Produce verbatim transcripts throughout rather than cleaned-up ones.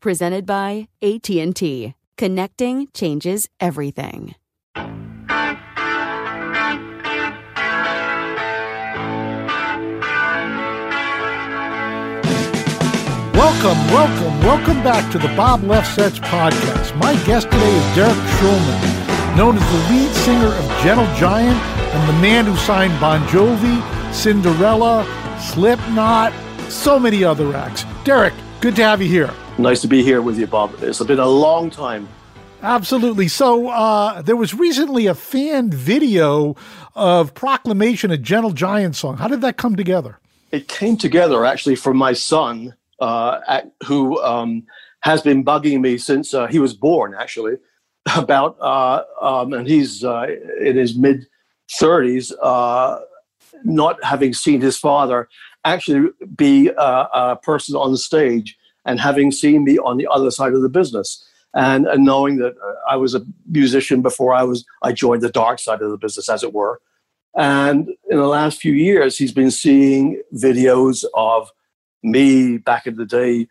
Presented by A T and T. Connecting changes everything. Welcome, welcome, welcome back to the Bob Lefsetz Podcast. My guest today is Derek Shulman, known as the lead singer of Gentle Giant and the man who signed Bon Jovi, Cinderella, Slipknot, so many other acts. Derek, good to have you here. Nice to be here with you, Bob. It's been a long time. Absolutely. So uh, there was recently a fan video of Proclamation, a Gentle Giant song. How did that come together? It came together actually from my son, uh, at, who um, has been bugging me since uh, he was born, actually, about, uh, um, and he's uh, in his mid-thirties, uh, not having seen his father actually be uh, a person on the stage, and having seen me on the other side of the business, and, and knowing that I was a musician before I was, I joined the dark side of the business, as it were. And in the last few years, he's been seeing videos of me back in the day,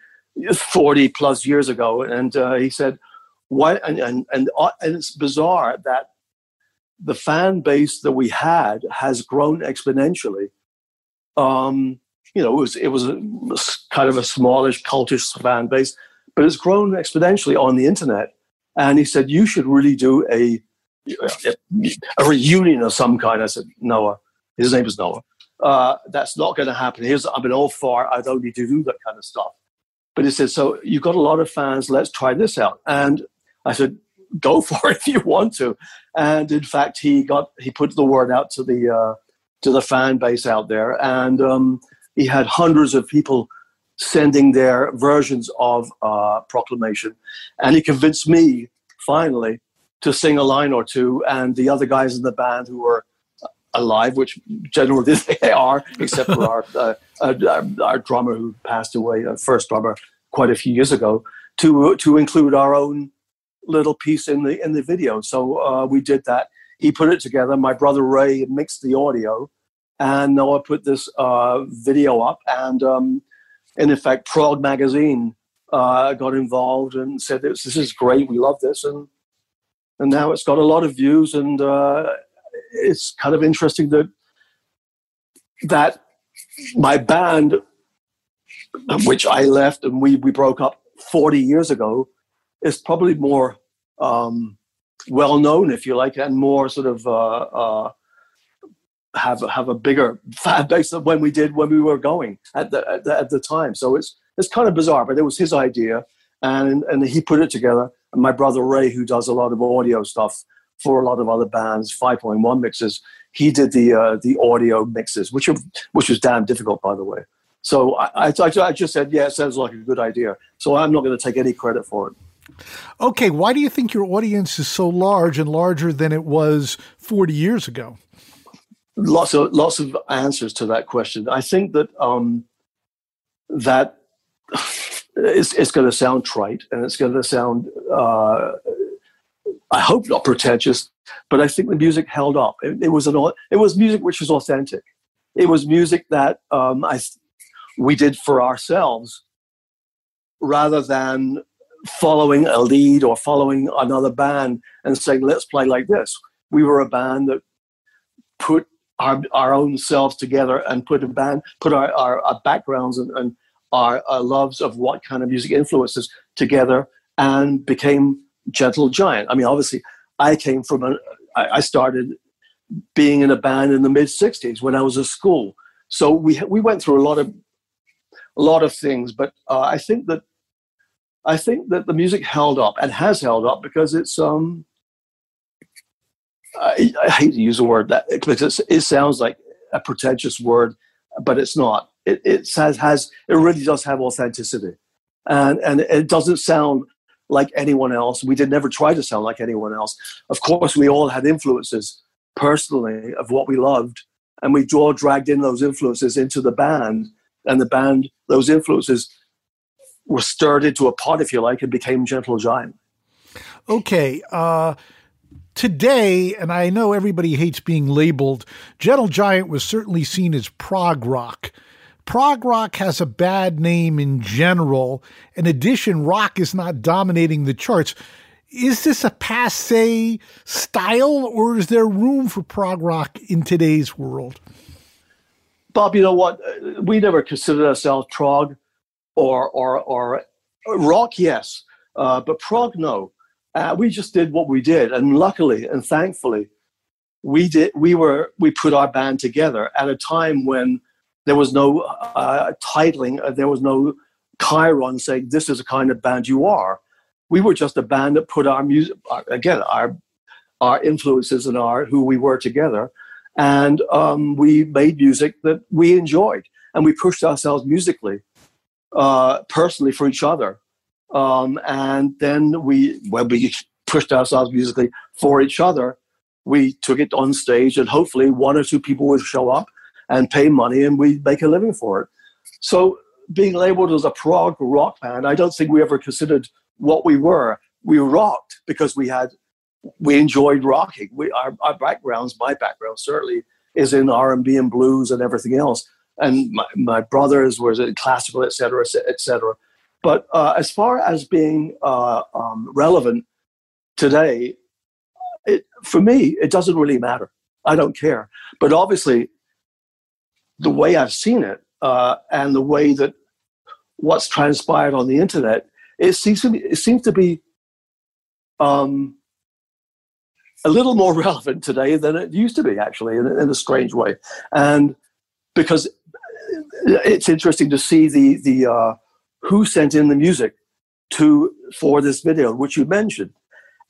forty plus years ago. And uh, he said, "Why?" And, and, and, and it's bizarre that the fan base that we had has grown exponentially. Um, You know, it was it was a, kind of a smallish, cultish fan base, but it's grown exponentially on the internet. And he said, "You should really do a a reunion of some kind." I said, "Noah," his name is Noah. Uh, "that's not going to happen. Here's I've been all far. I don't need to do that kind of stuff." But he said, "So you've got a lot of fans. Let's try this out." And I said, "Go for it if you want to." And in fact, he got he put the word out to the uh, to the fan base out there, and. Um, He had hundreds of people sending their versions of uh, Proclamation. And he convinced me, finally, to sing a line or two. And the other guys in the band who were alive, which generally they are, except for our, uh, our, our drummer who passed away, our first drummer, quite a few years ago, to to include our own little piece in the, in the video. So uh, we did that. He put it together. My brother Ray mixed the audio. And Noah put this uh, video up, and, um, and in fact, Prog Magazine uh, got involved and said, "This is great. We love this," and and now it's got a lot of views, and uh, it's kind of interesting that that my band, which I left and we we broke up forty years ago, is probably more um, well known, if you like, and more sort of. Uh, uh, have have a bigger fan base than when we did when we were going at the, at the at the time. So it's it's kind of bizarre, but it was his idea, and and he put it together. And my brother Ray, who does a lot of audio stuff for a lot of other bands, five point one mixes, he did the uh, the audio mixes, which are, which was damn difficult, by the way. So I, I I just said, yeah, it sounds like a good idea. So I'm not going to take any credit for it. Okay, why do you think your audience is so large and larger than it was forty years ago? Lots of lots of answers to that question. I think that um, that it's, it's going to sound trite, and it's going to sound, uh, I hope not pretentious, but I think the music held up. It, it was an, it was music which was authentic. It was music that um, I we did for ourselves, rather than following a lead or following another band and saying, let's play like this. We were a band that put our, our own selves together and put a band, put our, our, our backgrounds and, and our, our loves of what kind of music influences together, and became Gentle Giant. I mean, obviously I came from, a, I started being in a band in the mid sixties when I was at school. So we, we went through a lot of, a lot of things, but uh, I think that, I think that the music held up and has held up because it's, um, I, I hate to use the word that, because it's, it sounds like a pretentious word, but it's not. It, it has, has, it really does have authenticity, and, and it doesn't sound like anyone else. We did never try to sound like anyone else. Of course, we all had influences personally of what we loved, and we all dragged in those influences into the band, and the band, those influences were stirred into a pot, if you like, and became Gentle Giant. Okay. Uh, today, and I know everybody hates being labeled, Gentle Giant was certainly seen as prog rock. Prog rock has a bad name in general. In addition, rock is not dominating the charts. Is this a passé style, or is there room for prog rock in today's world? Bob, you know what? We never considered ourselves prog. Or, or or rock, yes, uh, but prog, no. Uh, we just did what we did, and luckily and thankfully, we did. We were we put our band together at a time when there was no uh, titling, uh, there was no chyron saying this is the kind of band you are. We were just a band that put our music, our, again, our our influences and our who we were together, and um, we made music that we enjoyed, and we pushed ourselves musically. Uh, personally for each other, um, and then we when we pushed ourselves musically for each other, we took it on stage, and hopefully one or two people would show up and pay money, and we'd make a living for it. So being labeled as a prog rock band, I don't think we ever considered what we were. We rocked because we had we enjoyed rocking. We our, our backgrounds, my background certainly is in R and B and blues and everything else. And my, my brothers were in classical, et cetera, et cetera. But uh, as far as being uh, um, relevant today, it, for me, it doesn't really matter. I don't care. But obviously, the way I've seen it uh, and the way that what's transpired on the internet, it seems to be, it seems to be um, a little more relevant today than it used to be, actually, in, in a strange way. And because it's interesting to see the the uh, who sent in the music to for this video, which you mentioned,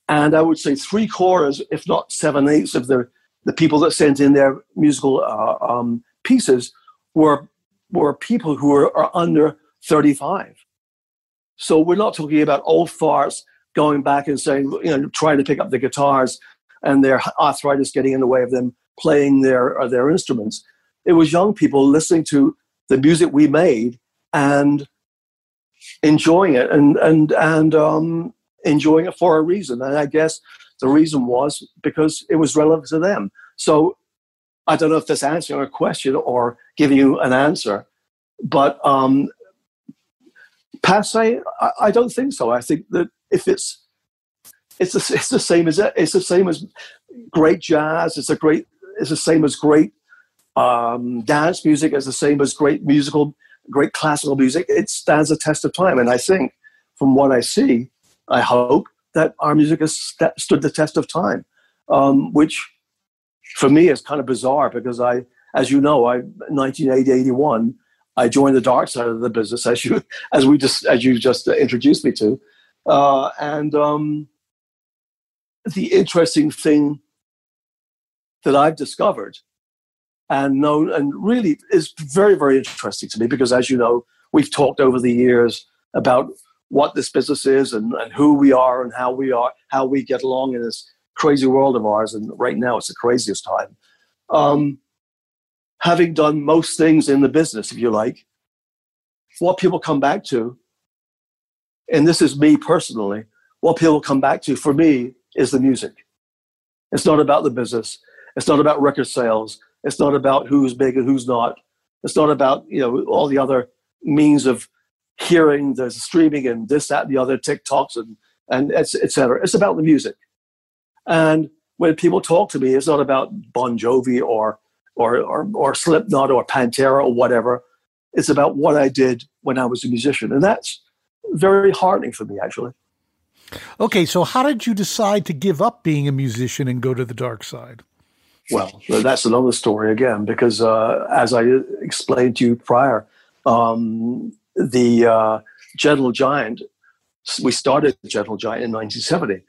and I would say three quarters, if not seven eighths, of the the people that sent in their musical uh, um, pieces were were people who are, are under thirty-five. So we're not talking about old farts going back and saying, you know, trying to pick up the guitars and their arthritis getting in the way of them playing their or their instruments. It was young people listening to the music we made and enjoying it and and and um, enjoying it for a reason. And I guess the reason was because it was relevant to them. So I don't know if that's answering a question or giving you an answer, but um, passé, I, I don't think so. I think that if it's it's the, it's the same as it's the same as great jazz. It's a great. It's the same as great. Um, dance music is the same as great musical, great classical music. It stands the test of time. And I think, from what I see, I hope that our music has st- stood the test of time, um, which for me is kind of bizarre because I, as you know, I nineteen eighty, eighty-one, I joined the dark side of the business, as you as we just as you just introduced me to. Uh, and um, the interesting thing that I've discovered. And known, and really is very, very interesting to me because, as you know, we've talked over the years about what this business is and, and who we are and how we are, how we get along in this crazy world of ours. And right now, it's the craziest time. Um, having done most things in the business, if you like, what people come back to and this is me personally, what people come back to for me is the music. It's not about the business. It's not about record sales. It's not about who's big and who's not. It's not about, you know, all the other means of hearing, the streaming and this, that, and the other, TikToks and, and et cetera. It's about the music. And when people talk to me, it's not about Bon Jovi or, or, or, or Slipknot or Pantera or whatever. It's about what I did when I was a musician. And that's very heartening for me, actually. Okay, so how did you decide to give up being a musician and go to the dark side? Well, that's another story again, because uh, as I explained to you prior, um, the uh, Gentle Giant, we started Gentle Giant in nineteen seventy,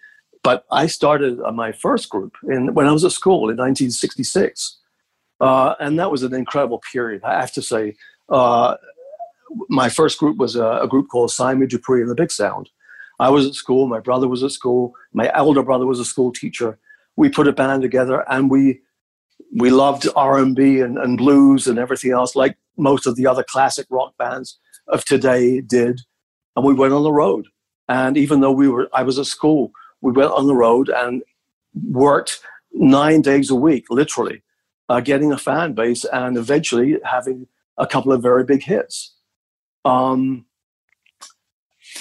but I started my first group in, when I was at school in nineteen sixty-six. Uh, and that was an incredible period, I have to say. Uh, my first group was a, a group called Simon Dupree and the Big Sound. I was at school, my brother was at school, my elder brother was a school teacher. We put a band together, and we we loved R and B and, and blues and everything else, like most of the other classic rock bands of today did. And we went on the road. And even though we were, I was at school, we went on the road and worked nine days a week, literally, uh, getting a fan base and eventually having a couple of very big hits. Um,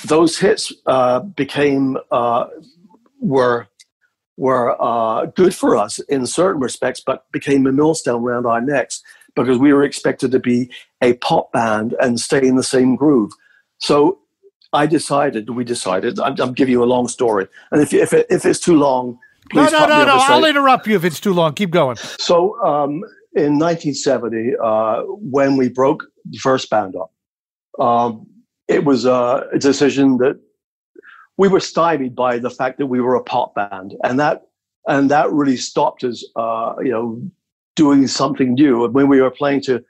those hits uh, became, uh, were... were uh, good for us in certain respects, but became a millstone around our necks because we were expected to be a pop band and stay in the same groove. So I decided, we decided, I'm, I'm giving you a long story. And if, if, it, if it's too long, please No, no, no, no, I'll interrupt you if it's too long. Keep going. So um, in nineteen seventy, uh, when we broke the first band up, um, it was uh, a decision that we were stymied by the fact that we were a pop band, and that and that really stopped us, uh, you know, doing something new. And when we were playing to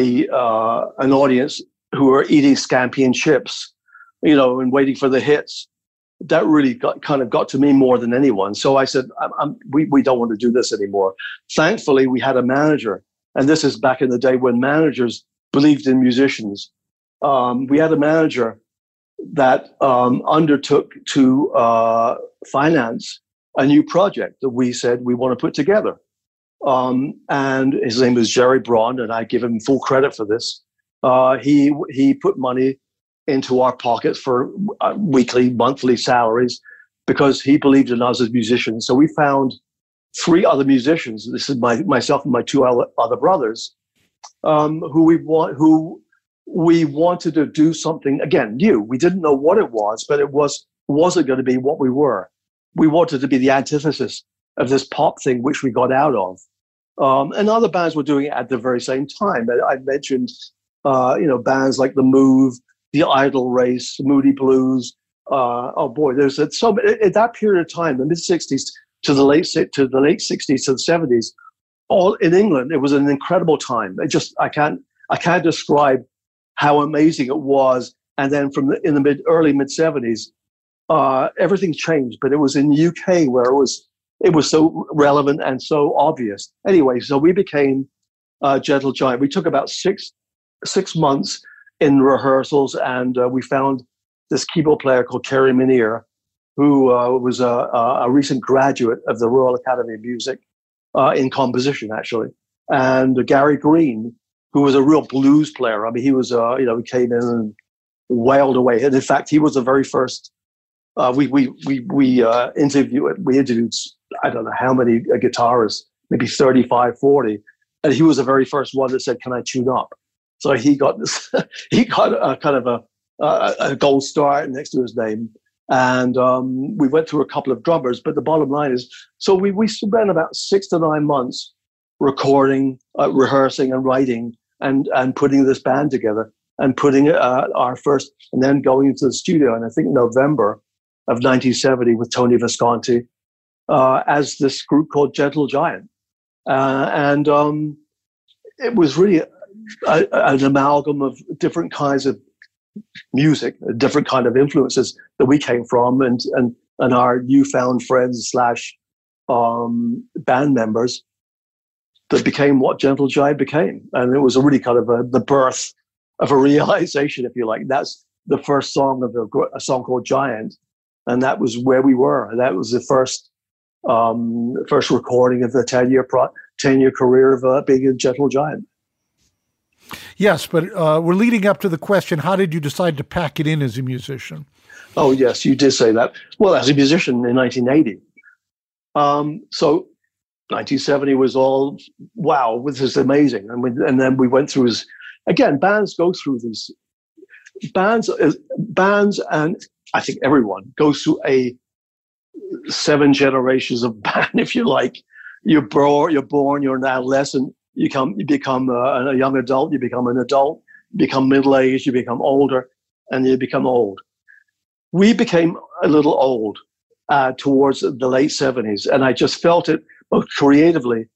a uh, an audience who were eating scampi and chips, you know, and waiting for the hits, that really got, kind of got to me more than anyone. So I said, I'm, I'm, we we don't want to do this anymore. Thankfully, we had a manager, and this is back in the day when managers believed in musicians. Um, we had a manager that um, undertook to uh, finance a new project that we said we want to put together. Um, and his name was Jerry Bron, and I give him full credit for this. Uh, he he put money into our pockets for uh, weekly, monthly salaries because he believed in us as musicians. So we found three other musicians. This is my myself and my two other brothers, um, who we want who. We wanted to do something, again, new. We didn't know what it was, but it was, wasn't going to be what we were. We wanted to be the antithesis of this pop thing, which we got out of. Um, and other bands were doing it at the very same time. I, I mentioned, uh, you know, bands like The Move, The Idle Race, Moody Blues. Uh, oh, boy, there's so at that period of time, the mid-sixties to the late to the late sixties to the seventies, all in England, it was an incredible time. It just, I can't, I can't describe how amazing it was. And then from the, in the mid early mid seventies, uh, everything changed, but it was in the U K where it was, it was so relevant and so obvious. Anyway, so we became uh, Gentle Giant. We took about six, six months in rehearsals, and uh, we found this keyboard player called Kerry Minier, who uh, was a, a recent graduate of the Royal Academy of Music uh, in composition, actually, and uh, Gary Green, who was a real blues player. I mean, he was, uh, you know, he came in and wailed away. And in fact, he was the very first. Uh, we we we we uh, interviewed. We interviewed. I don't know how many uh, guitarists, maybe thirty-five, forty, and he was the very first one that said, "Can I tune up?" So he got this. he got a, kind of a, a, a gold star next to his name. And um, we went through a couple of drummers, but the bottom line is, so we we spent about six to nine months recording, uh, rehearsing, and writing. And, and putting this band together and putting uh, our first, and then going into the studio, and I think November of nineteen seventy with Tony Visconti uh, as this group called Gentle Giant. Uh, and um, it was really a, a, an amalgam of different kinds of music, different kind of influences that we came from, and, and, and our newfound friends slash um, band members that became what Gentle Giant became. And it was a really kind of a, the birth of a realization, if you like. That's the first song of the, a song called Giant, and that was where we were. That was the first um, first recording of the ten-year pro- ten-year career of uh, being a Gentle Giant. Yes, but uh, we're leading up to the question, how did you decide to pack it in as a musician? Oh, yes, you did say that. Well, as a musician in nineteen eighty. Um, so nineteen seventy was all, wow, this is amazing. And, we, and then we went through his, again, bands go through these, bands, bands and I think everyone goes through a seven generations of band, if you like. You're born, you're, born, you're an adolescent. You come, you become a, a young adult. You become an adult. You become middle-aged. You become older, and you become old. We became a little old uh, towards the late seventies, and I just felt it both creatively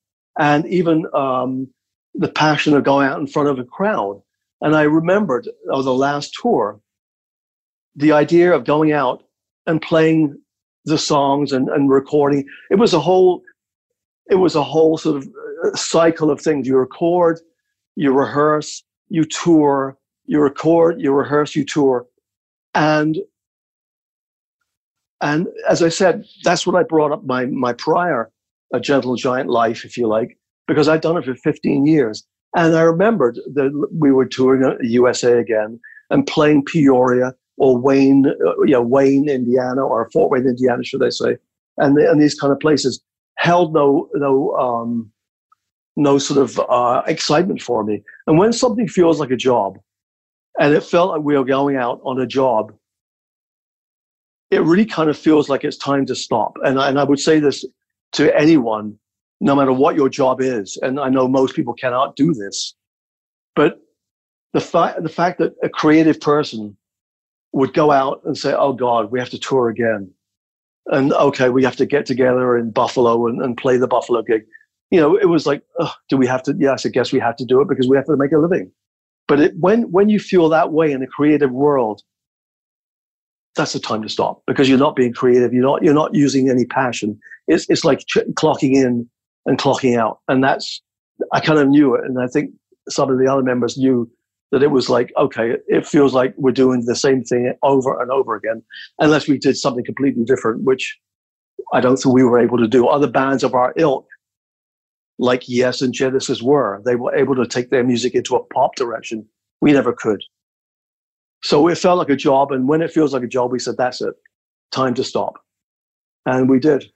and even um, the passion of going out in front of a crowd. And I remembered on the last tour the idea of going out and playing the songs and, and recording. It was a whole. It was a whole sort of cycle of things. You record, you rehearse, you tour, you record, you rehearse, you tour. And and as I said, that's what I brought up my my prior a Gentle Giant life, if you like, because I'd done it for fifteen years. And I remembered that we were touring the U S A again and playing Peoria or Wayne, you know, Wayne, Indiana, or Fort Wayne, Indiana, should I say, and, the, and these kind of places. Held no no um, no sort of uh, excitement for me. And when something feels like a job, and it felt like we were going out on a job, it really kind of feels like it's time to stop. And and I would say this to anyone, no matter what your job is. And I know most people cannot do this, but the fact the fact that a creative person would go out and say, "Oh God, we have to tour again." And okay, we have to get together in Buffalo and, and play the Buffalo gig. You know, it was like, ugh, do we have to? Yes, I guess we have to do it because we have to make a living. But it, when when you feel that way in a creative world, that's the time to stop because you're not being creative. You're not you're not using any passion. It's it's like ch- clocking in and clocking out. And that's I kind of knew it, and I think some of the other members knew that it was like, okay, it feels like we're doing the same thing over and over again, unless we did something completely different, which I don't think we were able to do. Other bands of our ilk, like Yes and Genesis were, they were able to take their music into a pop direction. We never could. So it felt like a job, and when it feels like a job, we said, that's it, time to stop. And we did.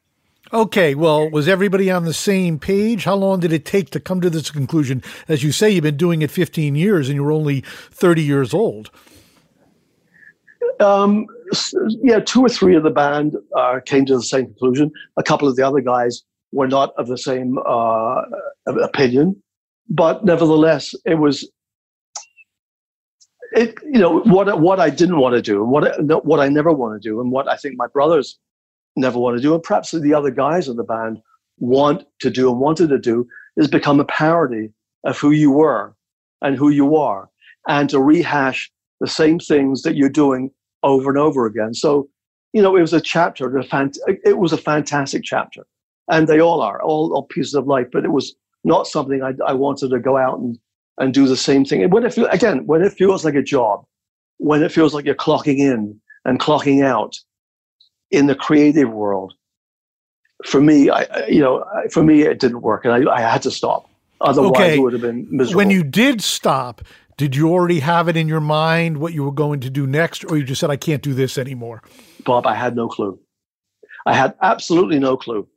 Okay, well, was everybody on the same page? How long did it take to come to this conclusion? As you say, you've been doing it fifteen years and you were only thirty years old. Um, yeah, two or three of the band uh, came to the same conclusion. A couple of the other guys were not of the same uh, opinion. But nevertheless, it was, it, you know, what, what I didn't want to do, what, what I never want to do, and what I think my brothers never want to do, and perhaps the other guys in the band want to do and wanted to do, is become a parody of who you were and who you are, and to rehash the same things that you're doing over and over again. So, you know, it was a chapter, a fant- it was a fantastic chapter, and they all are, all, all pieces of life, but it was not something I, I wanted to go out and, and do the same thing. And when it feel, again, when it feels like a job, when it feels like you're clocking in and clocking out, in the creative world, for me, I, you know, for me, it didn't work, and I, I had to stop. Otherwise, okay. It would have been miserable. When you did stop, did you already have it in your mind what you were going to do next, or you just said, "I can't do this anymore"? Bob, I had no clue. I had absolutely no clue.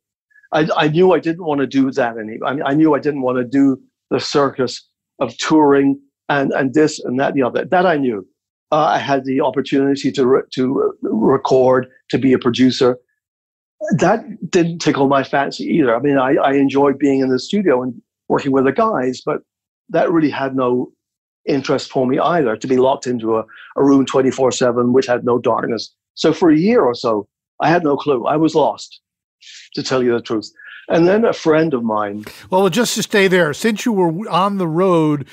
I, I knew I didn't want to do that anymore. I mean, I knew I didn't want to do the circus of touring and and this and that and the other. That I knew. Uh, I had the opportunity to re- to record, to be a producer. That didn't tickle my fancy either. I mean, I, I enjoyed being in the studio and working with the guys, but that really had no interest for me either, to be locked into a, a room twenty-four seven, which had no darkness. So for a year or so, I had no clue. I was lost, to tell you the truth. And then a friend of mine. Well, just to stay there, since you were on the road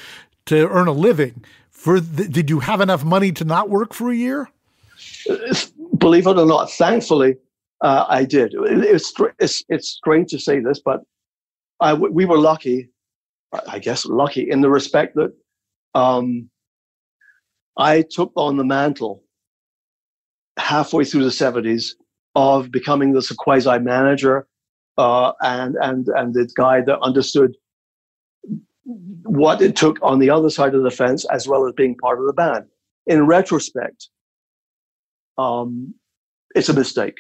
to earn a living, For the, did you have enough money to not work for a year? Believe it or not, thankfully, uh, I did. It, it's, it's it's strange to say this, but I, we were lucky, I guess lucky, in the respect that um, I took on the mantle halfway through the seventies of becoming this quasi-manager uh, and and and the guy that understood what it took on the other side of the fence, as well as being part of the band. In retrospect, um, it's a mistake.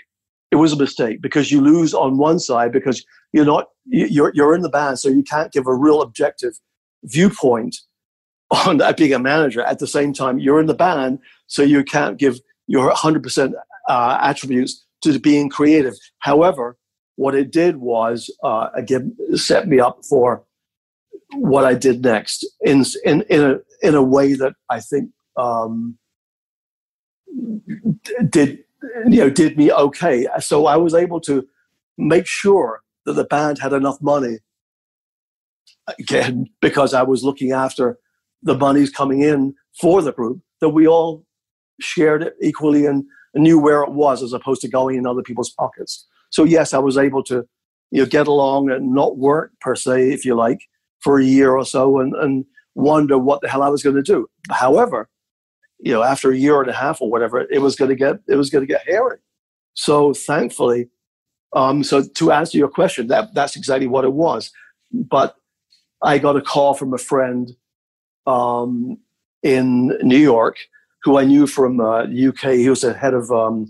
It was a mistake because you lose on one side because you're not you're you're in the band, so you can't give a real objective viewpoint on that being a manager. At the same time, you're in the band, so you can't give your one hundred percent uh, attributes to being creative. However, what it did was uh, again set me up for what I did next in in in a in a way that I think um, did. You know, did me okay. So I was able to make sure that the band had enough money, again, because I was looking after the monies coming in for the group, that we all shared it equally and knew where it was as opposed to going in other people's pockets. So yes, I was able to, you know, get along and not work per se, if you like, for a year or so and, and wonder what the hell I was going to do. However, you know, after a year and a half or whatever, it was going to get it was going to get hairy. So thankfully, um, so to answer your question, that that's exactly what it was. But I got a call from a friend um, in New York who I knew from uh, U K. He was the head of um,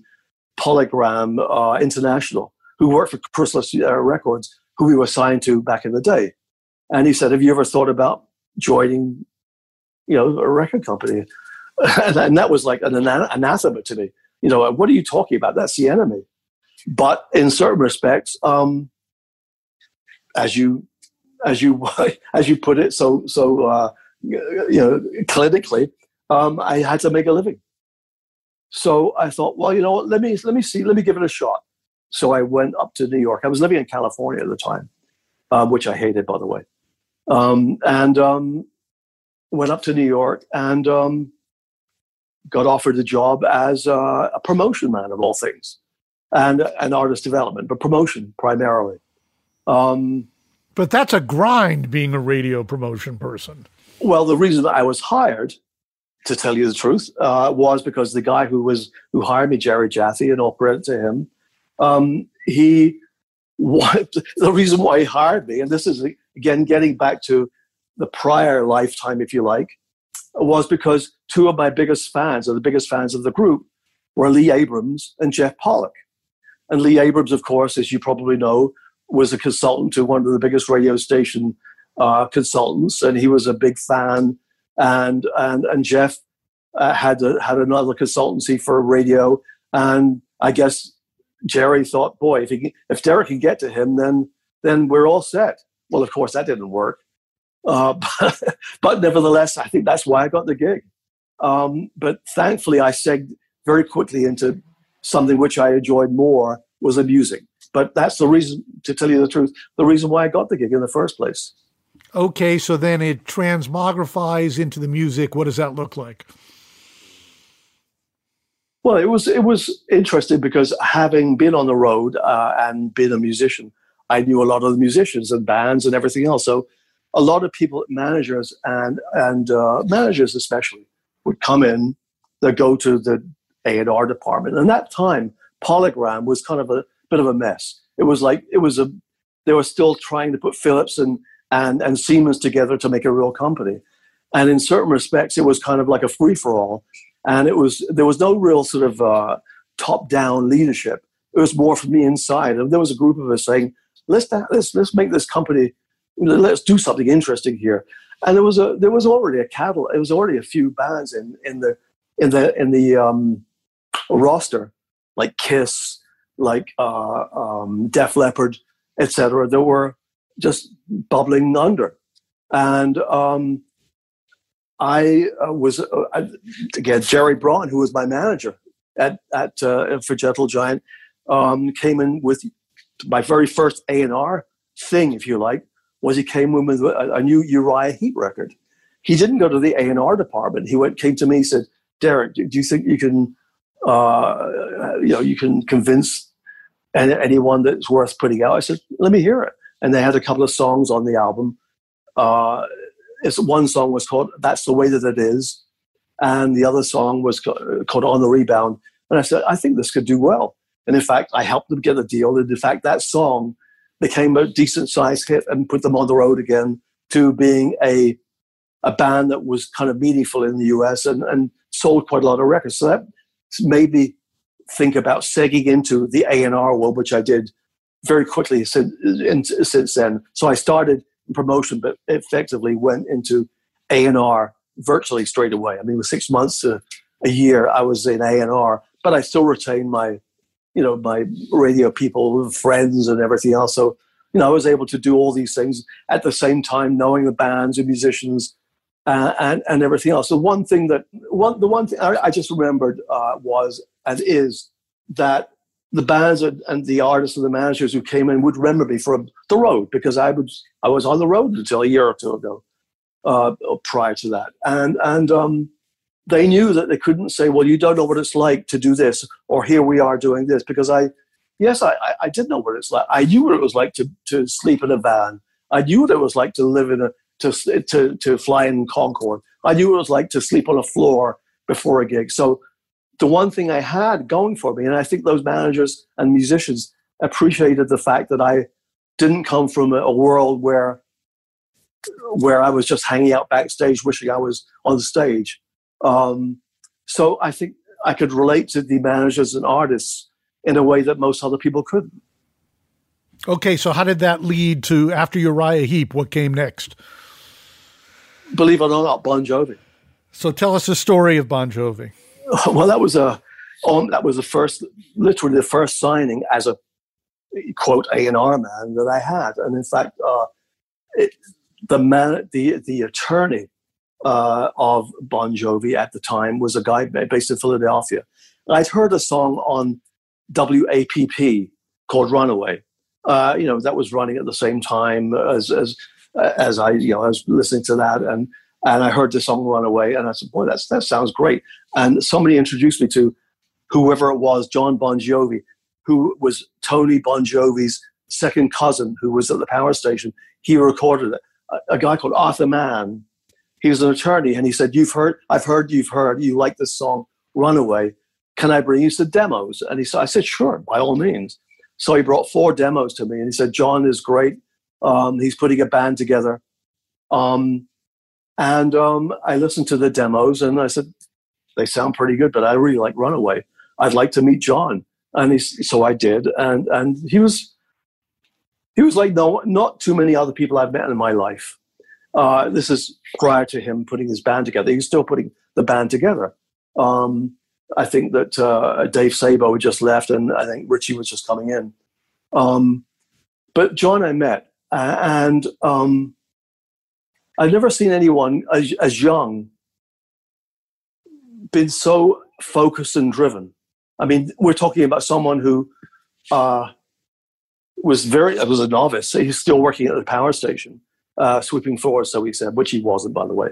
Polygram uh, International, who worked for Ruthless Records, who we were signed to back in the day. And he said, "Have you ever thought about joining, you know, a record company?" And that was like an anathema to me. You know, what are you talking about? That's the enemy. But in certain respects, um, as you, as you, as you put it, so so uh, you know, clinically, um, I had to make a living. So I thought, well, you know what? Let me let me see. Let me give it a shot. So I went up to New York. I was living in California at the time, uh, which I hated, by the way. Um, and um, went up to New York and. Um, got offered a job as uh, a promotion man, of all things, and an artist development, but promotion primarily. Um, but that's a grind, being a radio promotion person. Well, the reason I was hired, to tell you the truth, uh, was because the guy who was who hired me, Jerry Jaffe, and all credit to him, um, he wanted, the reason why he hired me, and this is, again, getting back to the prior lifetime, if you like, was because two of my biggest fans, or the biggest fans of the group, were Lee Abrams and Jeff Pollock. And Lee Abrams, of course, as you probably know, was a consultant to one of the biggest radio station uh, consultants, and he was a big fan. And and and Jeff uh, had a, had another consultancy for radio, and I guess Jerry thought, boy, if he, if Derek can get to him, then then we're all set. Well, of course, that didn't work. Uh, but, but nevertheless, I think that's why I got the gig. Um, but thankfully, I segged very quickly into something which I enjoyed more, was amusing. But that's the reason, to tell you the truth, the reason why I got the gig in the first place. Okay, so then it transmogrifies into the music. What does that look like? Well, it was it was interesting because, having been on the road uh, and been a musician, I knew a lot of the musicians and bands and everything else. So a lot of people, managers and and uh, managers especially, would come in. They'd go to the A and R department. And at that time, Polygram was kind of a bit of a mess. It was like it was a they were still trying to put Philips and and and Siemens together to make a real company. And in certain respects, it was kind of like a free for all. And it was there was no real sort of uh, top down leadership. It was more from the inside. And there was a group of us saying, let's let's let's make this company. Let's do something interesting here. And there was a there was already a catalog. There was already a few bands in, in the in the in the um, roster, like Kiss, like uh, um, Def Leppard, et cetera. That were just bubbling under. And um, I uh, was uh, I, again Jerry Bron, who was my manager at at uh, for Gentle Giant, um, came in with my very first A and R thing, if you like. Was he came in with a, a new Uriah Heep record. He didn't go to the A and R department. He went came to me and said, "Derek, do you think you can, uh, you know, you can convince any, anyone that it's worth putting out?" I said, "Let me hear it." And they had a couple of songs on the album. Uh, it's one song was called "That's the Way That It Is," and the other song was called On the Rebound. And I said, I think this could do well. And in fact, I helped them get a deal. And in fact, that song became a decent-sized hit and put them on the road again to being a a band that was kind of meaningful in the U S and, and sold quite a lot of records. So that made me think about segging into the A and R world, which I did very quickly since, in, since then. So I started in promotion, but effectively went into A and R virtually straight away. I mean, with six months to a year, I was in A and R, but I still retained my, you know, my radio people, friends, and everything else. So, you know, I was able to do all these things at the same time, knowing the bands and musicians uh, and and everything else. The one thing that one the one thing I, I just remembered uh, was and is that the bands and, and the artists and the managers who came in would remember me from the road, because I would I was on the road until a year or two ago. Uh, prior to that, and and um, they knew that they couldn't say, "Well, you don't know what it's like to do this," or "Here we are doing this," because I, yes, I, I did know what it's like. I knew what it was like to, to sleep in a van. I knew what it was like to live in a to to to fly in Concorde. I knew what it was like to sleep on a floor before a gig. So the one thing I had going for me, and I think those managers and musicians appreciated the fact that I didn't come from a, a world where. where I was just hanging out backstage wishing I was on stage. Um, so I think I could relate to the managers and artists in a way that most other people couldn't. Okay, so how did that lead to, after Uriah Heep, what came next? Believe it or not, Bon Jovi. So tell us the story of Bon Jovi. Well, that was a, um, that was the first, literally the first signing as a, quote, A and R man that I had. And in fact, uh, it, The man, the the attorney uh, of Bon Jovi at the time was a guy based in Philadelphia. And I'd heard a song on W A P P called "Runaway." Uh, you know, that was running at the same time as as as I, you know, I was listening to that, and and I heard the song "Runaway," and I said, "Boy, that's that sounds great." And somebody introduced me to whoever it was, John Bon Jovi, who was Tony Bon Jovi's second cousin, who was at the power station. He recorded it. A guy called Arthur Mann, he was an attorney, and he said, "You've heard, I've heard, you've heard, you like this song, Runaway. Can I bring you some demos?" And he said, I said, "Sure, by all means." So he brought four demos to me, and he said, "John is great. Um, he's putting a band together." Um, and um, I listened to the demos, and I said, "They sound pretty good, but I really like Runaway. I'd like to meet John." And he, so I did, and and he was. He was like, no, not too many other people I've met in my life. Uh, this is prior to him putting his band together. He was still putting the band together. Um, I think that uh, Dave Sabo had just left, and I think Richie was just coming in. Um, but John I met, and um, I've never seen anyone as, as young been so focused and driven. I mean, we're talking about someone who... Uh, was very, was a novice. He's still working at the power station, uh, sweeping floors, so he said, which he wasn't, by the way.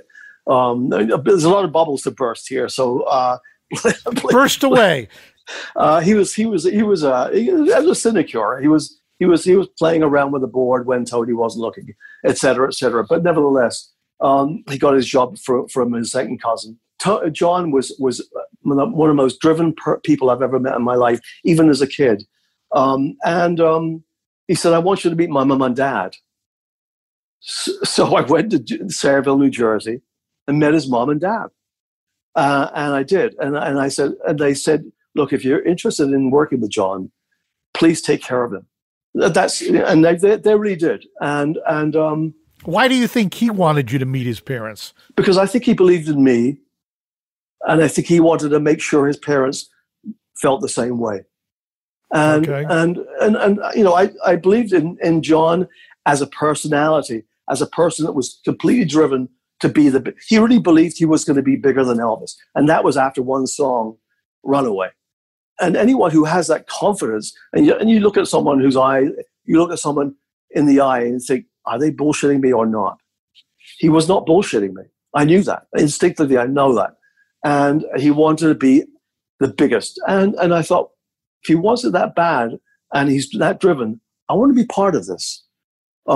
Um, there's a lot of bubbles to burst here, so uh, burst away. Uh, he was, he was, he was a, he was a sinecure. He was, he was, he was playing around with the board when told he wasn't looking, et cetera, et cetera. But nevertheless, um, he got his job for, from his second cousin. To- John was was one of the most driven per- people I've ever met in my life, even as a kid, um, and. Um, He said, "I want you to meet my mom and dad." So I went to Sayreville, New Jersey, and met his mom and dad. Uh, and I did. And, and I said, and they said, "Look, if you're interested in working with John, please take care of him." That's and they they, they really did. And and um, why do you think he wanted you to meet his parents? Because I think he believed in me, and I think he wanted to make sure his parents felt the same way. And, okay. and and and you know, I, I believed in, in John as a personality, as a person that was completely driven to be the. He really believed he was going to be bigger than Elvis, and that was after one song, "Runaway." And anyone who has that confidence, and you, and you look at someone whose eye, you look at someone in the eye and think, "Are they bullshitting me or not?" He was not bullshitting me. I knew that instinctively. I know that, and he wanted to be the biggest. And and I thought, if he wasn't that bad and he's that driven, I want to be part of this.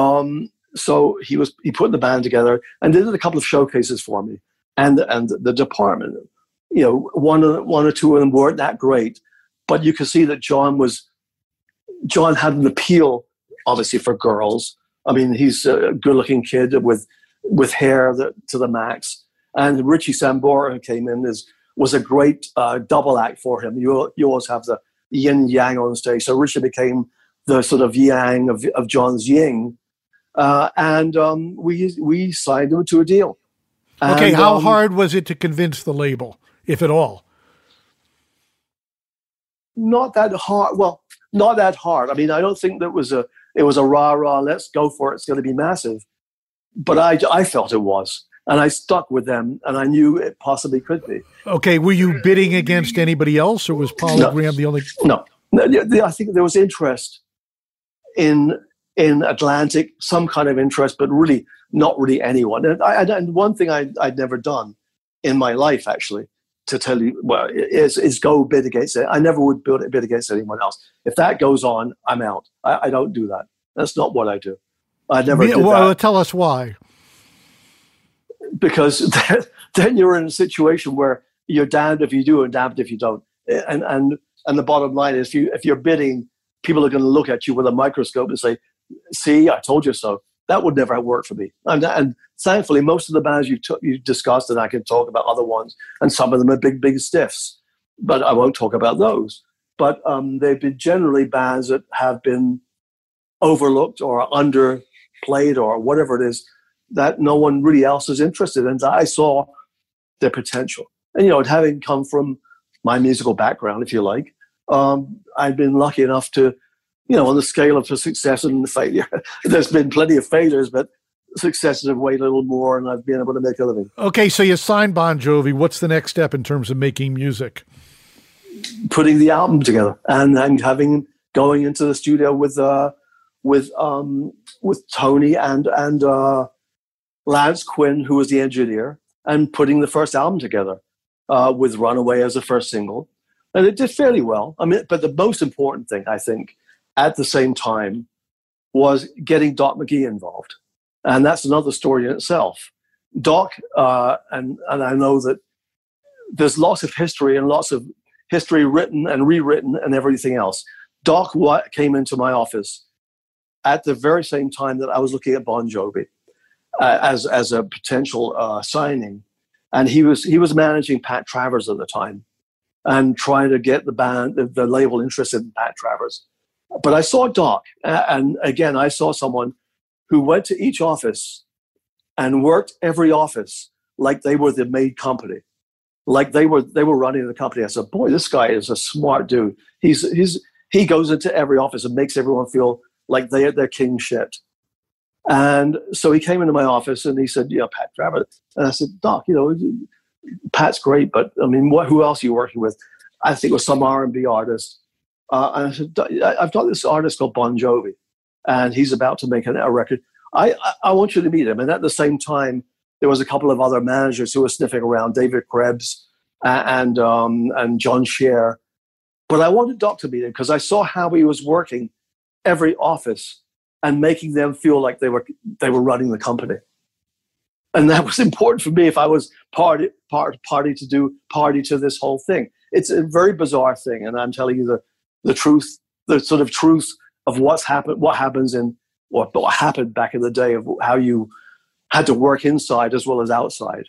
Um, so he was he put the band together and did a couple of showcases for me. and and the department. You know, one or one or two of them weren't that great, but you could see that John was John had an appeal, obviously, for girls. I mean, he's a good-looking kid with with hair that, to the max. And Richie Sambora, who came in, is was a great uh, double act for him. You you always have the yin yang on stage. So Richie became the sort of yang of, of John's yin, uh, and um, we we signed him to a deal. And, okay, how um, hard was it to convince the label, if at all? Not that hard. Well, not that hard. I mean, I don't think that was a it was a rah rah. Let's go for it. It's going to be massive. But I I felt it was. And I stuck with them, and I knew it possibly could be. Okay, were you bidding against anybody else, or was Polygram no, the only? No, no, I think there was interest in in Atlantic, some kind of interest, but really not really anyone. And, I, and one thing I, I'd never done in my life, actually, to tell you, well, is is go bid against it. I never would bid bid against anyone else. If that goes on, I'm out. I, I don't do that. That's not what I do. I never. Yeah, did well, that. Tell us why. Because then you're in a situation where you're damned if you do and damned if you don't. And and and the bottom line is, if, you, if you're bidding, people are going to look at you with a microscope and say, see, I told you so. That would never work for me. And, and thankfully, most of the bands you, t- you discussed, and I can talk about other ones, and some of them are big, big stiffs. But I won't talk about those. But um, they've been generally bands that have been overlooked or underplayed or whatever it is, that no one really else is interested in. I saw their potential. And, you know, having come from my musical background, if you like, um, I've been lucky enough to, you know, on the scale of the success and the failure, there's been plenty of failures, but successes have weighed a little more, and I've been able to make a living. Okay, so you signed Bon Jovi. What's the next step in terms of making music? Putting the album together and, and having going into the studio with uh, with um, with Tony and and. Uh, Lance Quinn, who was the engineer, and putting the first album together uh, with Runaway as the first single. And it did fairly well. I mean, but the most important thing, I think, at the same time, was getting Doc McGhee involved. And that's another story in itself. Doc, uh, and, and I know that there's lots of history and lots of history written and rewritten and everything else. Doc came into my office at the very same time that I was looking at Bon Jovi. Uh, as as a potential uh, signing, and he was he was managing Pat Travers at the time, and trying to get the band the, the label interested in Pat Travers. But I saw Doc, and again I saw someone who went to each office and worked every office like they were the maid company, like they were they were running the company. I said, boy, this guy is a smart dude. He's he's he goes into every office and makes everyone feel like they they're king shit. And so he came into my office and he said, you know, Pat Travers. And I said, Doc, you know, Pat's great, but I mean, what, who else are you working with? I think it was some R and B artist. Uh, and I said, I've got this artist called Bon Jovi, and he's about to make a record. I, I, I want you to meet him. And at the same time, there was a couple of other managers who were sniffing around, David Krebs and, um, and John Scheer. But I wanted Doc to meet him because I saw how he was working every office and making them feel like they were they were running the company, and that was important for me if I was party part, party to do party to this whole thing. It's a very bizarre thing, and I'm telling you the the truth, the sort of truth of what's happened, what happens in what what happened back in the day of how you had to work inside as well as outside.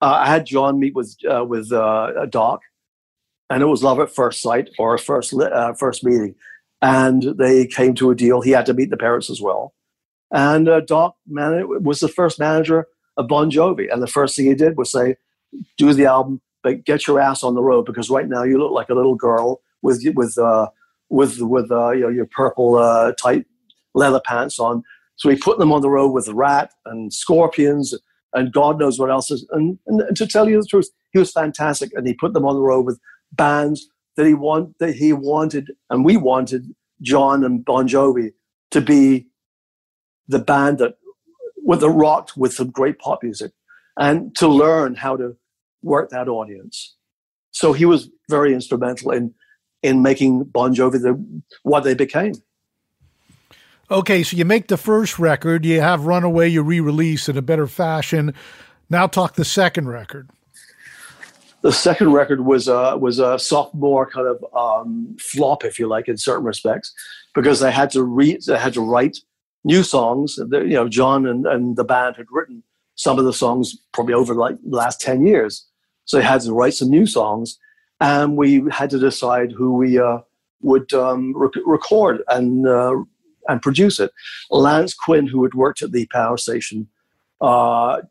Uh, I had John meet with uh, with uh, Doc, and it was love at first sight or a first uh, first meeting. And they came to a deal. He had to meet the parents as well. And uh, Doc man- was the first manager of Bon Jovi. And the first thing he did was say, do the album, but get your ass on the road, because right now you look like a little girl with with uh, with with uh, you know, your purple uh, tight leather pants on. So he put them on the road with Rat and Scorpions and God knows what else. Is. And, and to tell you the truth, he was fantastic. And he put them on the road with bands that he want that he wanted, and we wanted John and Bon Jovi to be the band that with the rocked with some great pop music, and to learn how to work that audience. So he was very instrumental in in making Bon Jovi the what they became. Okay, so you make the first record, you have Runaway, you re-release in a better fashion. Now talk the second record. The second record was a, was a sophomore kind of um, flop, if you like, in certain respects, because I had to read, I had to write new songs. You know, John and, and the band had written some of the songs probably over like the last ten years. So I had to write some new songs, and we had to decide who we uh, would um, rec- record and uh, and produce it. Lance Quinn, who had worked at the power station, uh,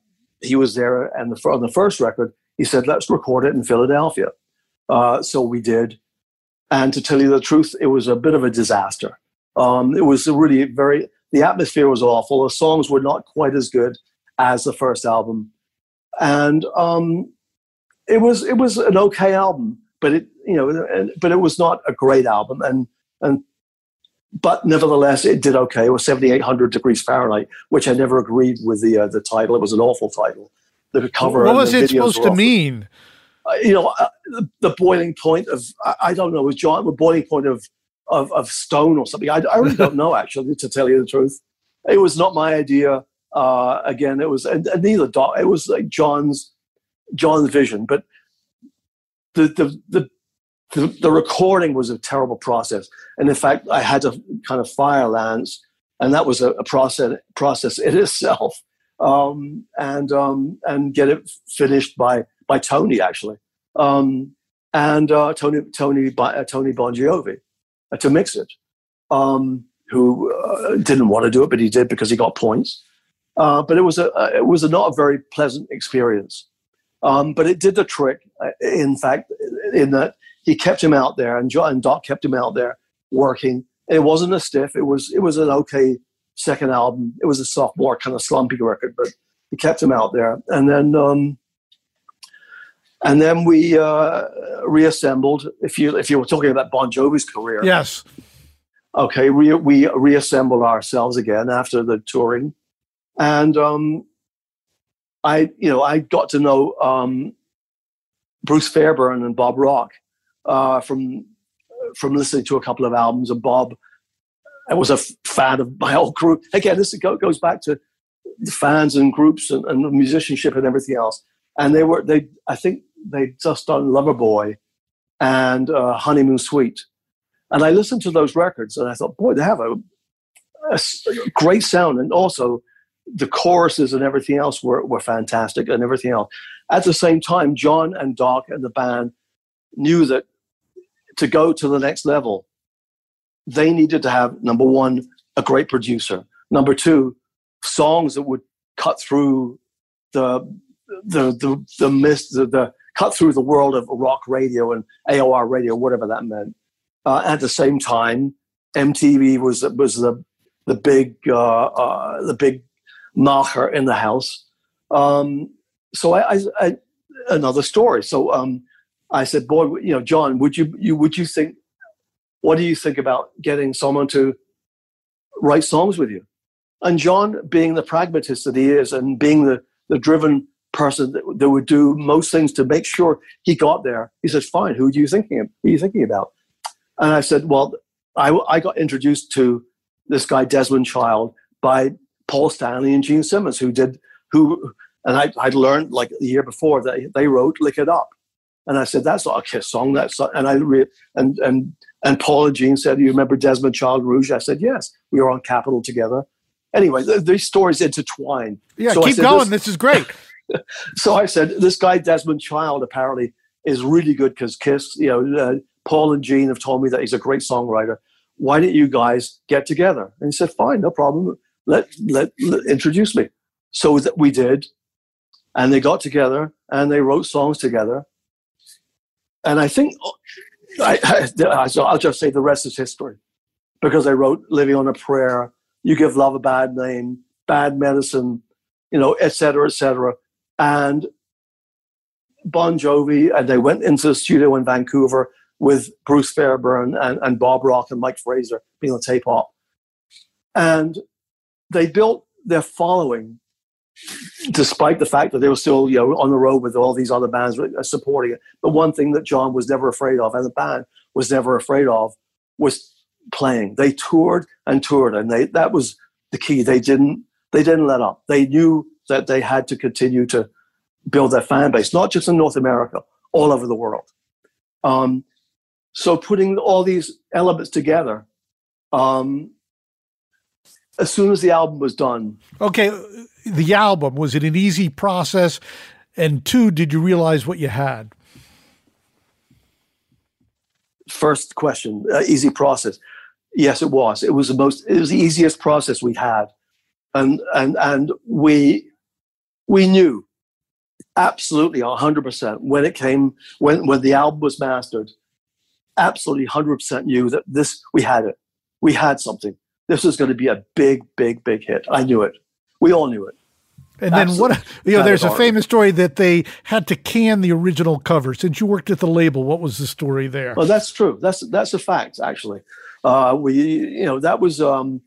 he was there, and the, on the first record, he said, let's record it in Philadelphia. Uh, so we did. And to tell you the truth, it was a bit of a disaster. Um, it was really very, the atmosphere was awful. The songs were not quite as good as the first album. And um, it was it was an okay album, but it, you know, but it was not a great album. And and but nevertheless, it did okay. It was seventy-eight hundred degrees Fahrenheit, which I never agreed with the uh, the title. It was an awful title. The cover. What was it supposed to mean? Uh, you know, uh, the, the boiling point of, I, I don't know, was John, the boiling point of, of, of stone or something. I, I really don't know, actually, to tell you the truth. It was not my idea. Uh, again, it was, and, and neither Doc, it was like John's, John's vision, but the, the, the, the, the recording was a terrible process. And in fact, I had to kind of fire Lance, and that was a, a process, process in itself. Um, and um, and get it finished by by Tony actually, um, and uh, Tony Tony uh, Tony Bon Jovi uh, to mix it, um, who uh, didn't want to do it, but he did because he got points. Uh, but it was a uh, it was a not a very pleasant experience, um, but it did the trick. In fact, in that he kept him out there, and John and Doc kept him out there working. It wasn't a stiff. It was it was an okay second album. It was a sophomore kind of slumpy record, but he kept him out there. And then, um, and then we uh, reassembled. If you if you were talking about Bon Jovi's career, yes, okay, we we reassembled ourselves again after the touring, and um, I you know I got to know um, Bruce Fairburn and Bob Rock uh, from from listening to a couple of albums of Bob. I was a fan of my old group. Again, this goes back to the fans and groups and, and musicianship and everything else. And they were, they, I think they'd just done Loverboy and uh, Honeymoon Suite. And I listened to those records and I thought, boy, they have a, a great sound. And also the choruses and everything else were, were fantastic and everything else. At the same time, John and Doc and the band knew that to go to the next level, they needed to have, number one, a great producer. Number two, songs that would cut through the the the, the mist, the, the cut through the world of rock radio and A O R radio, whatever that meant. Uh, at the same time, M T V was was the the big uh, uh, the big macher in the house. Um, so I, I, I another story. So um, I said, boy, you know, John, would you you would you think? What do you think about getting someone to write songs with you? And John, being the pragmatist that he is and being the, the driven person that, that would do most things to make sure he got there, he says, fine, who are you thinking of? Who are you thinking about? And I said, well, I, I got introduced to this guy, Desmond Child, by Paul Stanley and Gene Simmons, who did, who, and I, I'd learned like the year before that they wrote Lick It Up. And I said, that's not a Kiss song. That's not, and I re, and and and Paul and Gene said, you remember Desmond Child Rouge? I said, yes. We were on Capitol together. Anyway, th- these stories intertwine. Yeah, so keep said, going. This, this is great. So I said, this guy Desmond Child apparently is really good because Kiss. You know, uh, Paul and Gene have told me that he's a great songwriter. Why don't you guys get together? And he said, fine, no problem. Let let, let introduce me. So that we did, and they got together and they wrote songs together. And I think, I, I, I'll just say the rest is history, because I wrote Living on a Prayer, You Give Love a Bad Name, Bad Medicine, you know, et cetera, et cetera. And Bon Jovi, and they went into the studio in Vancouver with Bruce Fairburn and, and Bob Rock and Mike Fraser being on tape op. And they built their following, despite the fact that they were still, you know, on the road with all these other bands supporting it. But one thing that John was never afraid of, and the band was never afraid of, was playing. They toured and toured, and they that was the key. They didn't they didn't let up. They knew that they had to continue to build that fan base, not just in North America, all over the world. Um, so putting all these elements together, um, as soon as the album was done. Okay, the album, was it an easy process? And two, did you realize what you had? First question, uh, easy process. Yes, it was. It was the most, it was the easiest process we had. And, and, and we, we knew absolutely one hundred percent when it came, when, when the album was mastered, absolutely one hundred percent knew that this, we had it. We had something. This was going to be a big, big, big hit. I knew it. We all knew it. And absolutely. Then what, you know, there's a famous story that they had to can the original cover. Since you worked at the label, what was the story there? Well, that's true. That's, that's a fact, actually. Uh, we, you know, that was, um,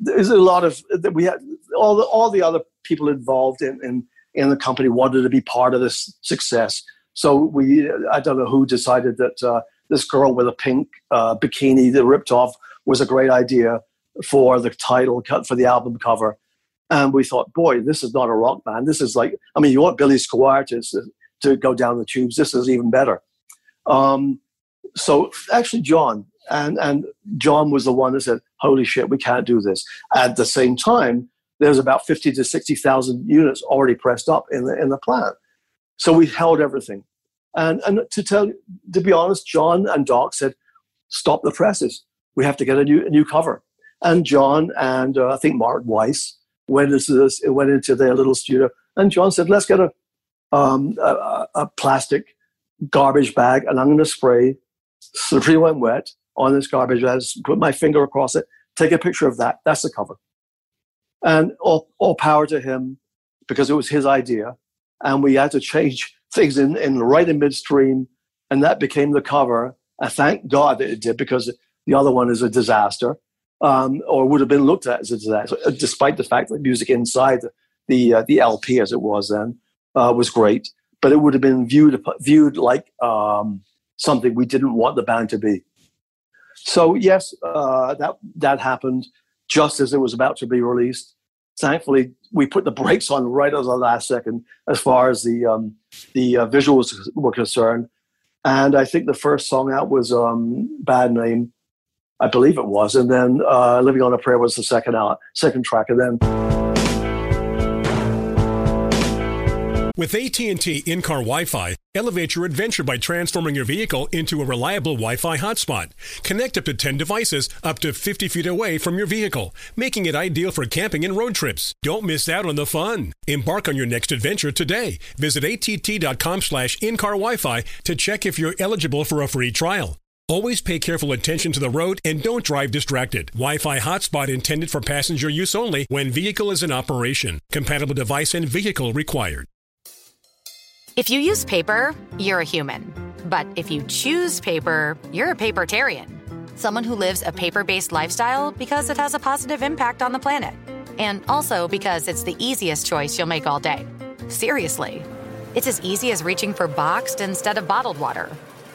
there's a lot of, we had all the, all the other people involved in, in, in the company wanted to be part of this success. So we, I don't know who decided that uh, this girl with a pink uh, bikini that ripped off was a great idea for the title, for the album cover. And we thought, boy, this is not a rock band. This is like, I mean, you want Billy Squire to, to go down the tubes. This is even better. Um, so actually, John, and, and John was the one that said, holy shit, we can't do this. At the same time, there's about fifty to sixty thousand units already pressed up in the, in the plant. So we held everything. And, and to tell, to be honest, John and Doc said, stop the presses. We have to get a new, a new cover. And John and uh, I think Mark Weiss went into this, went into their little studio, and John said, let's get a, um, a, a plastic garbage bag, and I'm going to spray Slippery When Wet on this garbage bag, put my finger across it, take a picture of that. That's the cover. And all, all power to him, because it was his idea. And we had to change things in, in right in midstream, and that became the cover. And thank God that it did, because the other one is a disaster, um, or would have been looked at as a disaster, despite the fact that music inside the the, uh, the L P, as it was then, uh, was great. But it would have been viewed viewed like um, something we didn't want the band to be. So yes, uh, that that happened just as it was about to be released. Thankfully, we put the brakes on right at the last second, as far as the um, the uh, visuals were concerned. And I think the first song out was um, Bad Name, I believe it was, and then uh, Living on a Prayer was the second out, second track, and then. With A T and T in-car Wi-Fi, elevate your adventure by transforming your vehicle into a reliable Wi-Fi hotspot. Connect up to ten devices up to fifty feet away from your vehicle, making it ideal for camping and road trips. Don't miss out on the fun. Embark on your next adventure today. Visit att.com slash in-car Wi-Fi to check if you're eligible for a free trial. Always pay careful attention to the road and don't drive distracted. Wi-Fi hotspot intended for passenger use only when vehicle is in operation. Compatible device and vehicle required. If you use paper, you're a human. But if you choose paper, you're a papertarian. Someone who lives a paper-based lifestyle because it has a positive impact on the planet. And also because it's the easiest choice you'll make all day. Seriously. It's as easy as reaching for boxed instead of bottled water.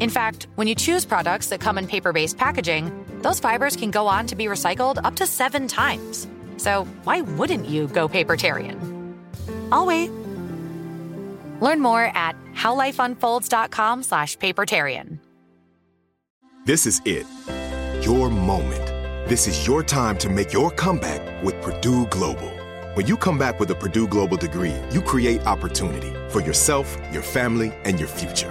In fact, when you choose products that come in paper-based packaging, those fibers can go on to be recycled up to seven times. So why wouldn't you go papertarian? I'll wait. Learn more at howlifeunfolds.com slash papertarian. This is it. Your moment. This is your time to make your comeback with Purdue Global. When you come back with a Purdue Global degree, you create opportunity for yourself, your family, and your future.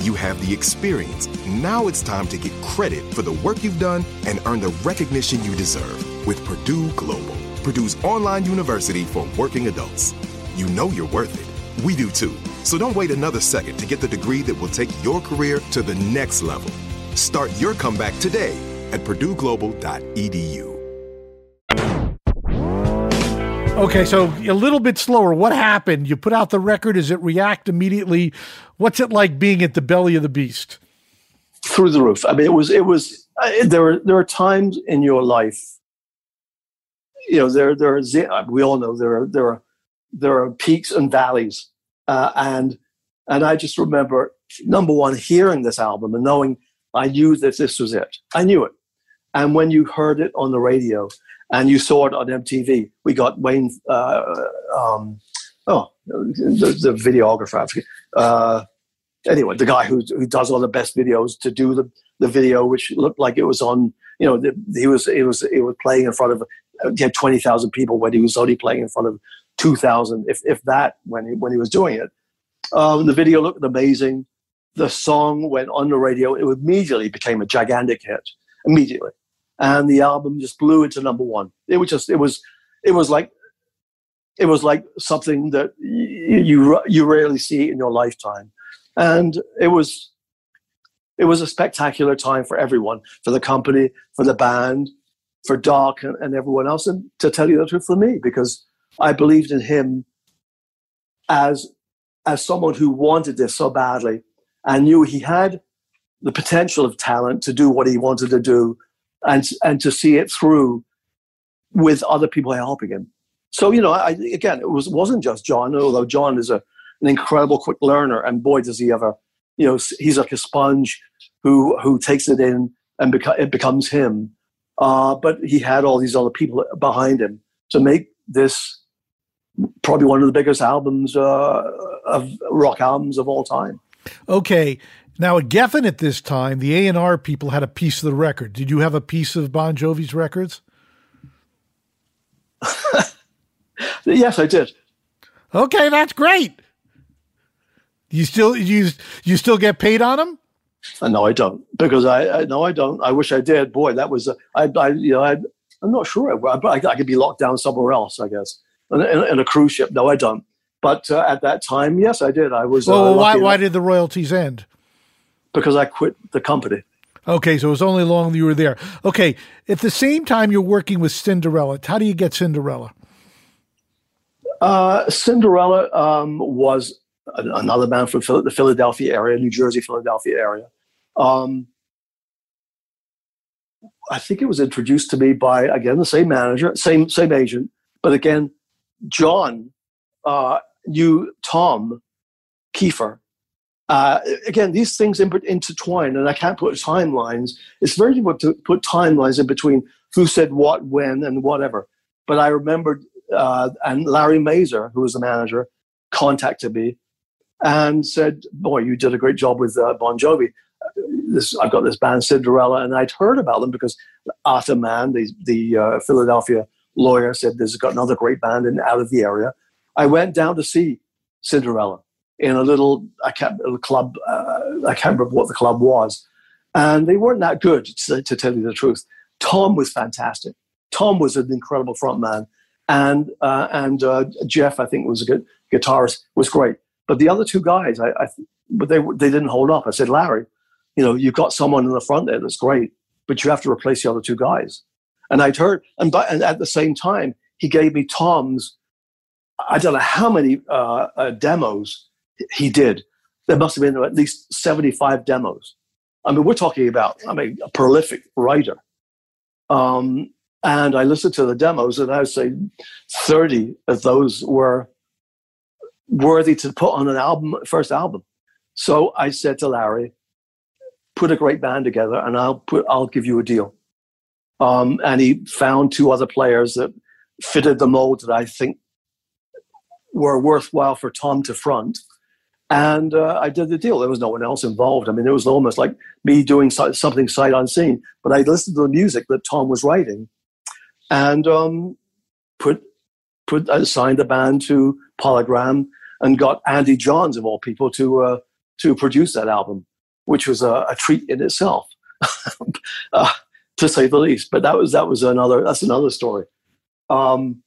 You have the experience. Now it's time to get credit for the work you've done and earn the recognition you deserve with Purdue Global, Purdue's online university for working adults. You know you're worth it. We do too. So don't wait another second to get the degree that will take your career to the next level. Start your comeback today at purdue global dot e d u. Okay, so a little bit slower. What happened? You put out the record. Does it react immediately? What's it like being at the belly of the beast? Through the roof. I mean, it was, it was, uh, there are, there are times in your life, you know, there, there are, we all know there are, there are, there are peaks and valleys. Uh, and, and I just remember, number one, hearing this album and knowing I knew that this was it. I knew it. And when you heard it on the radio, and you saw it on M T V. We got Wayne, uh, um, oh, the, the videographer. Uh, anyway, the guy who who does all the best videos to do the, the video, which looked like it was on. You know, the, he was it was it was playing in front of he had twenty thousand people when he was only playing in front of two thousand, if if that, when he, when he was doing it. Um, the video looked amazing. The song went on the radio. It immediately became a gigantic hit. Immediately. And the album just blew into number one. It was just, it was, it was like, it was like something that you, you, you rarely see in your lifetime. And it was, it was a spectacular time for everyone, for the company, for the band, for Doc and, and everyone else. And to tell you the truth, for me, because I believed in him as, as someone who wanted this so badly and knew he had the potential of talent to do what he wanted to do. And and to see it through with other people helping him. So, you know, I, again, it was, wasn't just John, although John is a, an incredible quick learner, and boy, does he ever, you know, he's like a sponge who who takes it in and beco- it becomes him. Uh, but he had all these other people behind him to make this probably one of the biggest albums, uh, of rock albums of all time. Okay. Now, at Geffen at this time, the A and R people had a piece of the record. Did you have a piece of Bon Jovi's records? Yes, I did. Okay, that's great. You still you you still get paid on them? Uh, no, I don't. Because I, I no, I don't. I wish I did. Boy, that was a, I, I you know I I'm not sure. I, I, I could be locked down somewhere else, I guess, in, in, in a cruise ship. No, I don't. But uh, at that time, yes, I did. I was. Well, uh, why why did the royalties end? Because I quit the company. Okay, so it was only long you were there. Okay, at the same time you're working with Cinderella. How do you get Cinderella? Uh, Cinderella um, was an, another band from Phil- the Philadelphia area, New Jersey, Philadelphia area. Um, I think it was introduced to me by, again, the same manager, same same agent. But again, John uh, knew Tom Kiefer. Uh, again, these things in, intertwine, and I can't put timelines. It's very difficult to put timelines in between who said what, when, and whatever. But I remembered, uh, and Larry Mazur, who was the manager, contacted me and said, boy, you did a great job with uh, Bon Jovi. This, I've got this band, Cinderella, and I'd heard about them because Arthur Mann, the, the uh, Philadelphia lawyer, said there's got another great band in, out of the area. I went down to see Cinderella in a little, I can't, little club, uh, I can't remember what the club was. And they weren't that good, to, to tell you the truth. Tom was fantastic. Tom was an incredible frontman. And uh, and uh, Jeff, I think, was a good guitarist, was great. But the other two guys, I, I but they they didn't hold up. I said, Larry, you know, you've got someone in the front there that's great, but you have to replace the other two guys. And I'd heard, and, by, and at the same time, he gave me Tom's, I don't know how many uh, uh, demos he did. There must have been at least seventy-five demos. I mean, we're talking about, I mean, a prolific writer. Um, and I listened to the demos, and I would say thirty of those were worthy to put on an album, first album. So I said to Larry, put a great band together, and I'll put, I'll give you a deal. Um, and he found two other players that fitted the mold that I think were worthwhile for Tom to front. And uh, I did the deal. There was no one else involved. I mean, it was almost like me doing so- something sight unseen. But I listened to the music that Tom was writing, and um, put put uh, signed the band to Polygram, and got Andy Johns of all people to uh, to produce that album, which was a, a treat in itself. uh, to say the least. But that was that was another that's another story. Um,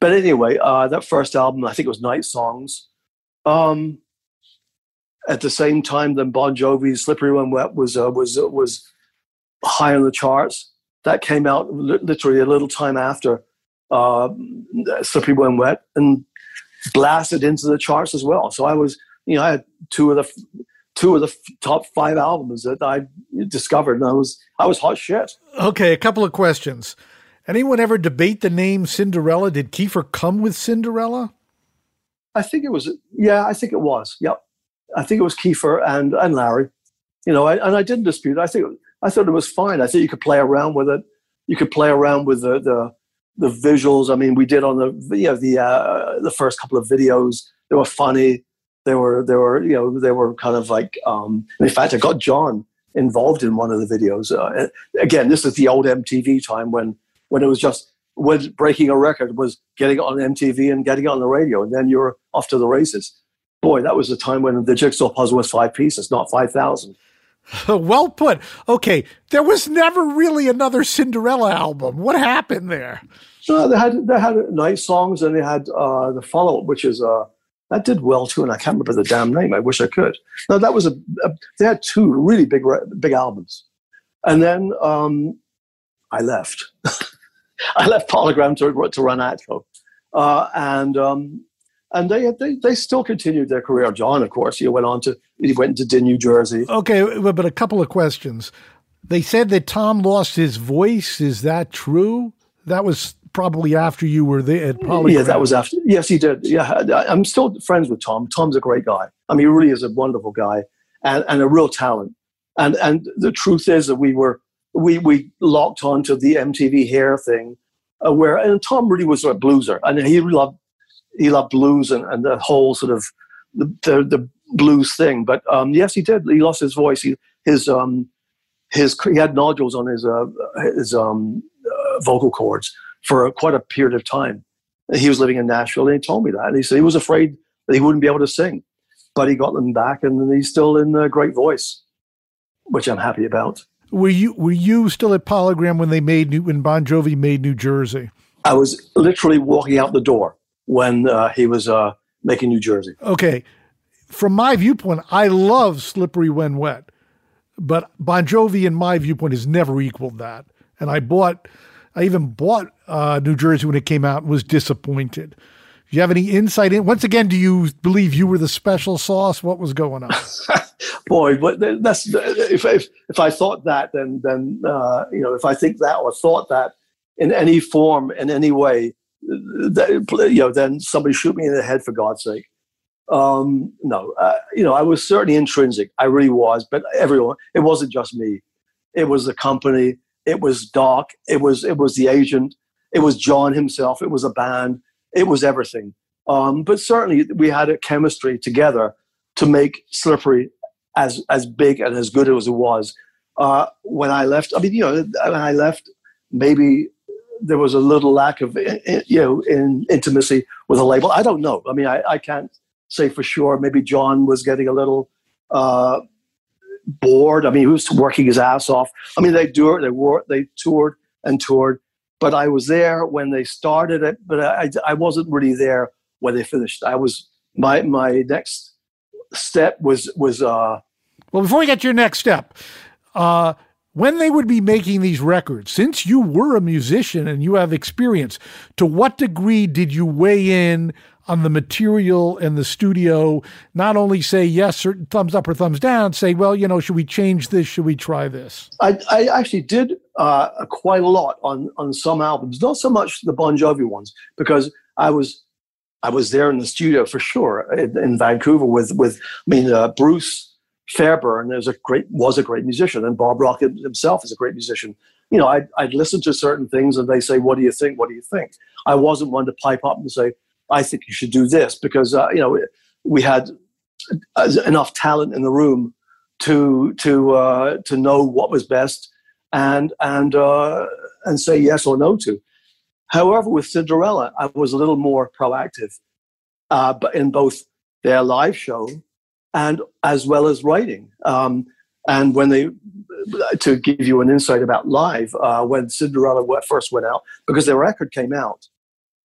but anyway, uh, that first album, I think it was Night Songs. Um, at the same time, then Bon Jovi's "Slippery When Wet" was uh, was uh, was high on the charts. That came out li- literally a little time after uh, "Slippery When Wet" and blasted into the charts as well. So I was, you know, I had two of the f- two of the f- top five albums that I discovered, and I was I was hot shit. Okay, a couple of questions. Anyone ever debate the name Cinderella? Did Kiefer come with Cinderella? I think it was. Yeah, I think it was. Yep, I think it was Kiefer and and Larry. You know, I, and I didn't dispute it. I think I thought it was fine. I think you could play around with it. You could play around with the the, the visuals. I mean, we did on the you know the uh, the first couple of videos. They were funny. They were they were you know they were kind of like. Um, in fact, I got John involved in one of the videos. Uh, again, this is the old M T V time when. When it was just when breaking a record was getting on M T V and getting on the radio, and then you're off to the races. Boy, that was the time when the jigsaw puzzle was five pieces, not five thousand. Well put. Okay, there was never really another Cinderella album. What happened there? No, they had they had Night Songs, and they had uh, the follow up, which is uh, that did well too, and I can't remember the damn name. I wish I could. No, that was a, a they had two really big big albums, and then um, I left. I left Polygram to, to run Atco, uh, and um, and they, they they still continued their career. John, of course, he went on to he went to New Jersey. Okay, but a couple of questions. They said that Tom lost his voice. Is that true? That was probably after you were there at Polygram. Yeah, that was after. Yes, he did. Yeah, I, I'm still friends with Tom. Tom's a great guy. I mean, he really is a wonderful guy and, and a real talent. And and the truth is that we were. We we locked onto the M T V Hair thing, uh, where and Tom really was a blueser, and he loved he loved blues and, and the whole sort of the the, the blues thing. But um, yes, he did. He lost his voice. He his um his he had nodules on his uh, his um uh, vocal cords for a, quite a period of time. He was living in Nashville, and he told me that. And he said he was afraid that he wouldn't be able to sing, but he got them back, and he's still in a great voice, which I'm happy about. Were you were you still at Polygram when they made New, when Bon Jovi made New Jersey? I was literally walking out the door when uh, he was uh, making New Jersey. Okay, from my viewpoint, I love "Slippery When Wet," but Bon Jovi, in my viewpoint, has never equaled that. And I bought, I even bought uh, New Jersey when it came out and was disappointed. Do you have any insight in? Once again, do you believe you were the special sauce? What was going on? Boy, but that's if, if if I thought that, then then uh, you know, if I think that or thought that in any form, in any way, that, you know, then somebody shoot me in the head for God's sake. Um, no, uh, you know, I was certainly intrinsic. I really was, but everyone. It wasn't just me. It was the company. It was Doc. It was it was the agent. It was John himself. It was a band. It was everything. Um, but certainly we had a chemistry together to make Slippery as as big and as good as it was. Uh, when I left, I mean, you know, when I left, maybe there was a little lack of, you know, in intimacy with the label. I don't know. I mean, I, I can't say for sure. Maybe John was getting a little uh, bored. I mean, he was working his ass off. I mean, they do it. They were they toured and toured. But I was there when they started it, but I, I wasn't really there when they finished. I was my my next step was was uh well before we get to your next step, uh, when they would be making these records, since you were a musician and you have experience, to what degree did you weigh in on the material and the studio, not only say yes, certain thumbs up or thumbs down, say, well, you know, should we change this? Should we try this? I, I actually did uh, quite a lot on, on some albums, not so much the Bon Jovi ones, because I was I was there in the studio for sure in, in Vancouver with, with I mean, uh, Bruce Fairburn is a great, was a great musician, and Bob Rock himself is a great musician. You know, I'd, I'd listen to certain things and they say, what do you think? What do you think? I wasn't one to pipe up and say, I think you should do this, because uh, you know, we had enough talent in the room to to uh, to know what was best and and uh, and say yes or no to. However, with Cinderella, I was a little more proactive, uh, but in both their live show and as well as writing. Um, And when they, to give you an insight about live, uh, when Cinderella first went out, because their record came out,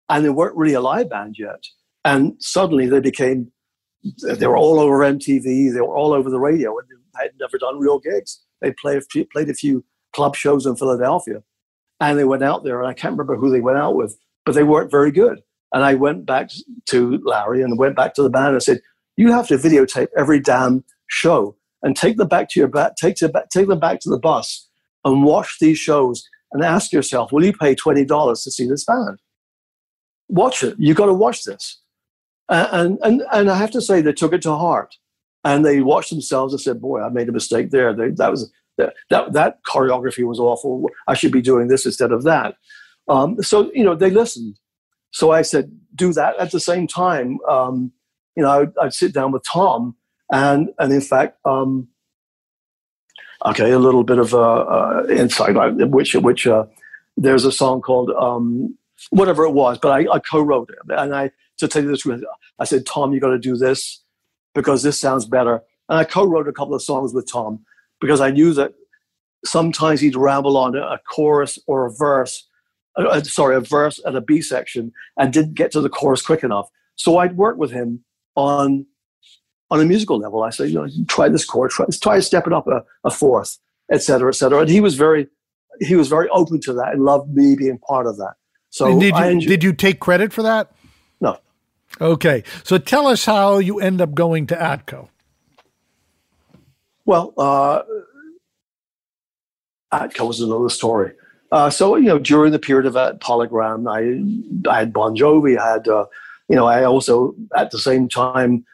and they weren't really a live band yet, and suddenly they became, they were all over M T V, they were all over the radio, and they had never done real gigs. They played a few, played a few club shows in Philadelphia, and they went out there, and I can't remember who they went out with, but they weren't very good. And I went back to Larry and went back to the band and said, you have to videotape every damn show and take them back to your back, take to take them back to the bus and watch these shows and ask yourself, will you pay twenty dollars to see this band? Watch it. You've got to watch this. And, and, and I have to say, they took it to heart. And they watched themselves and said, boy, I made a mistake there. They, that, was, that, that, that choreography was awful. I should be doing this instead of that. Um, so, you know, they listened. So I said, do that. At the same time, um, you know, I would, I'd sit down with Tom. And, and in fact, um, okay, a little bit of uh, uh, insight, which, which uh, there's a song called um, whatever it was, but I, I co-wrote it. And I, to tell you the truth, I said, Tom, you got to do this because this sounds better. And I co-wrote a couple of songs with Tom because I knew that sometimes he'd ramble on a chorus or a verse, uh, sorry, a verse and a B section and didn't get to the chorus quick enough. So I'd work with him on... on a musical level, I said, you know, try this chord, try, try to step it up a, a fourth, et cetera, et cetera. And he was very, he was very open to that and loved me being part of that. So did you, enjoyed- did you take credit for that? No. Okay. So tell us how you end up going to Atco. Well, uh, Atco was another story. Uh, so, you know, during the period of that Polygram, I, I had Bon Jovi, I had, uh, you know, I also at the same time,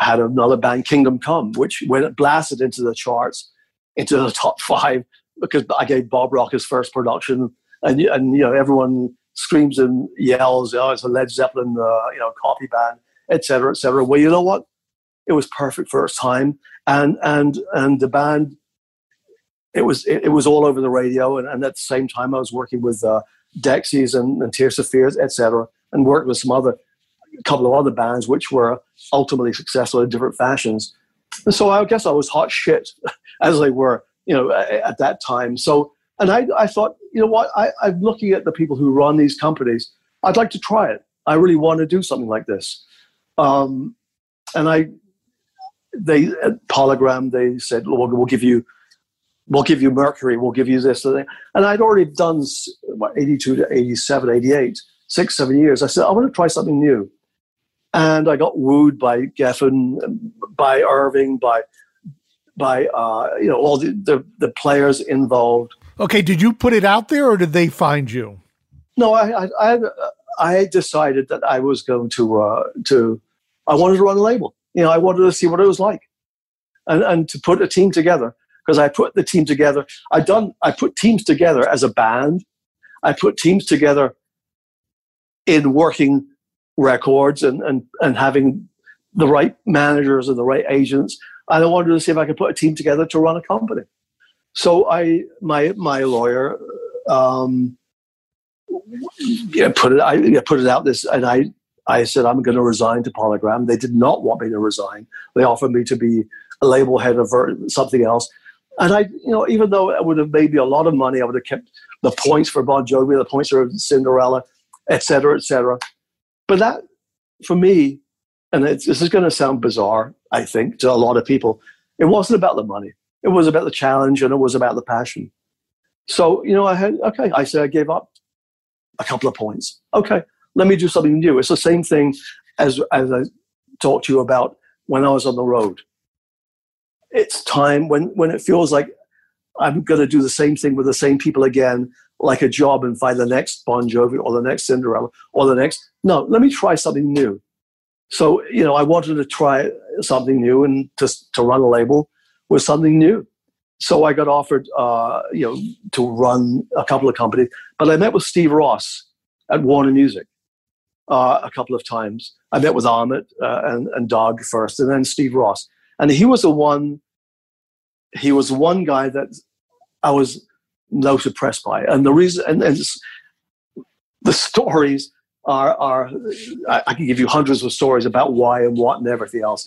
had another band, Kingdom Come, which when it blasted into the charts, into the top five, because I gave Bob Rock his first production, and and you know everyone screams and yells, oh, it's a Led Zeppelin, uh, you know, copy band, et cetera, et cetera. Well, you know what? It was perfect first time, and and and the band, it was it, it was all over the radio, and, and at the same time, I was working with uh, Dexys and, and Tears for Fears, et cetera, and worked with some other. A couple of other bands which were ultimately successful in different fashions. And so I guess I was hot shit as they were, you know, at that time. So, and I, I thought, you know what, I, I'm looking at the people who run these companies. I'd like to try it. I really want to do something like this. Um, and I, they, at Polygram, they said, well, we'll give you, we'll give you Mercury. We'll give you this. And I'd already done what, eighty-two to eighty-seven, eighty-eight, six, seven years. I said, I want to try something new. And I got wooed by Geffen, by Irving, by by uh, you know all the, the the players involved. Okay, did you put it out there, or did they find you? No, I I I decided that I was going to uh, to I wanted to run a label. You know, I wanted to see what it was like, and and to put a team together because I put the team together. I done I put teams together as a band. I put teams together in working records and, and, and having the right managers and the right agents. And I wanted to see if I could put a team together to run a company. So I, my, my lawyer, um, yeah, put it, I yeah, put it out this, and I, I said, I'm going to resign to Polygram. They did not want me to resign. They offered me to be a label head of something else. And I, you know, even though it would have made me a lot of money, I would have kept the points for Bon Jovi, the points for Cinderella, et cetera, et cetera. But that, for me, and it's, this is going to sound bizarre, I think, to a lot of people, it wasn't about the money. It was about the challenge, and it was about the passion. So, you know, I had, okay, I said I gave up a couple of points. Okay, let me do something new. It's the same thing as, as I talked to you about when I was on the road. It's time when, when it feels like I'm going to do the same thing with the same people again, like a job, and find the next Bon Jovi or the next Cinderella or the next. No, let me try something new. So, you know, I wanted to try something new, and to to run a label was something new. So I got offered, uh, you know, to run a couple of companies. But I met with Steve Ross at Warner Music uh, a couple of times. I met with Ahmet uh, and, and Doug first, and then Steve Ross. And he was the one, he was one guy that I was not impressed by. And the reason, and, and the stories, Are, are I can give you hundreds of stories about why and what and everything else,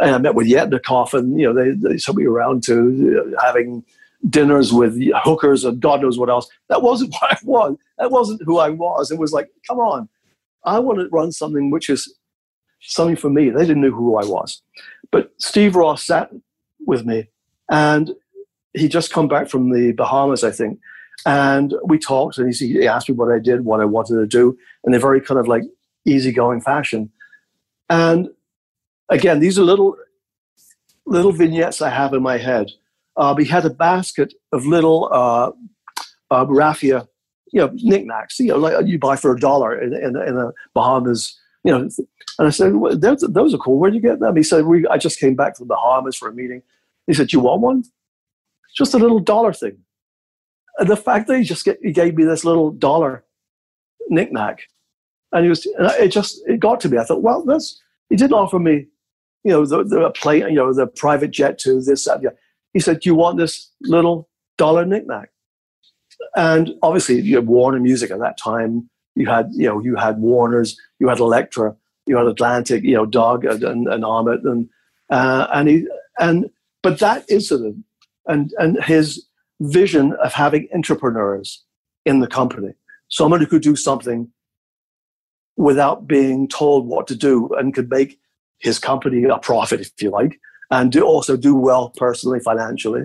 And I met with Yet in a Coffin. You know, they, they took me around to you know, having dinners with hookers and God knows what else. That wasn't what I was. That wasn't who I was. It was like, come on, I want to run something which is something for me. They didn't know who I was. But Steve Ross sat with me, and he'd just come back from the Bahamas, I think. And we talked, and he asked me what I did, what I wanted to do, in a very kind of like easygoing fashion. And again, these are little little vignettes I have in my head. Uh, we had a basket of little uh, uh, raffia, you know, knickknacks, you know, like you buy for a dollar in, in, in the Bahamas, you know. And I said, well, those, those are cool. Where did you get them? He said, we, I just came back from the Bahamas for a meeting. He said, you want one? Just a little dollar thing. And the fact that he just get, he gave me this little dollar knickknack, and he was, and it just it got to me. I thought, well, that's he didn't offer me, you know, the, the plane, you know, the private jet to this. That, yeah. He said, "Do you want this little dollar knickknack?" And obviously, you had Warner Music at that time. You had, you know, you had Warner's, you had Elektra, you had Atlantic, you know, Doug and and, and Ahmet, and uh, and he and but that incident and and his vision of having entrepreneurs in the company, someone who could do something without being told what to do and could make his company a profit, if you like, and do also do well personally, financially,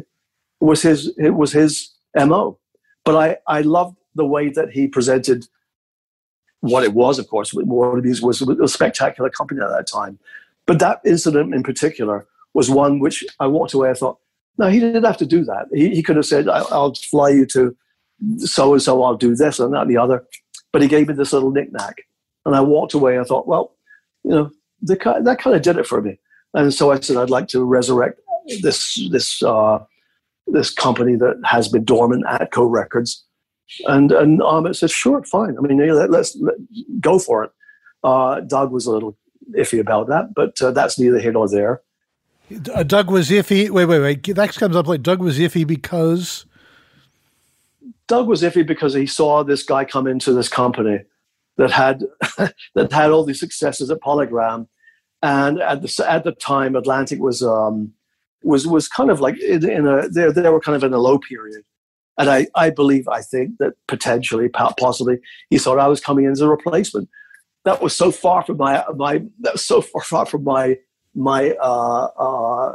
was his it was his M O. But I, I loved the way that he presented what it was, of course, with Warner Music was a spectacular company at that time. But that incident in particular was one which I walked away, I thought, no, he didn't have to do that. He, he could have said, I'll, I'll fly you to so-and-so, I'll do this and that and the other. But he gave me this little knick-knack. And I walked away and I thought, well, you know, the, that kind of did it for me. And so I said, I'd like to resurrect this this uh, this company that has been dormant, Atco Records. And and Ahmet said, sure, fine. I mean, let, let's let, go for it. Uh, Doug was a little iffy about that, but uh, that's neither here nor there. Doug was iffy. Wait, wait, wait. That comes up like Doug was iffy because? Doug was iffy because he saw this guy come into this company that had that had all these successes at Polygram, and at the at the time Atlantic was um was was kind of like in, in a they they were kind of in a low period, and I I believe I think that potentially possibly he thought I was coming in as a replacement. That was so far from my my that was so far from my. my uh, uh,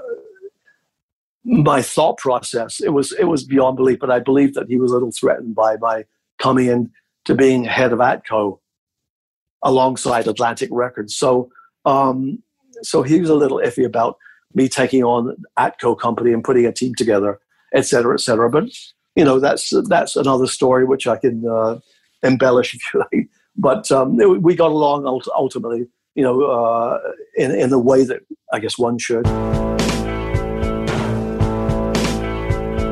my thought process. It was it was beyond belief, but I believed that he was a little threatened by my coming in to being head of Atco alongside Atlantic Records. So um, so he was a little iffy about me taking on Atco company and putting a team together, et cetera, et cetera. But you know that's that's another story which I can uh, embellish if you like. But um, it, we got along ultimately, you know, uh, in, in the way that I guess one should.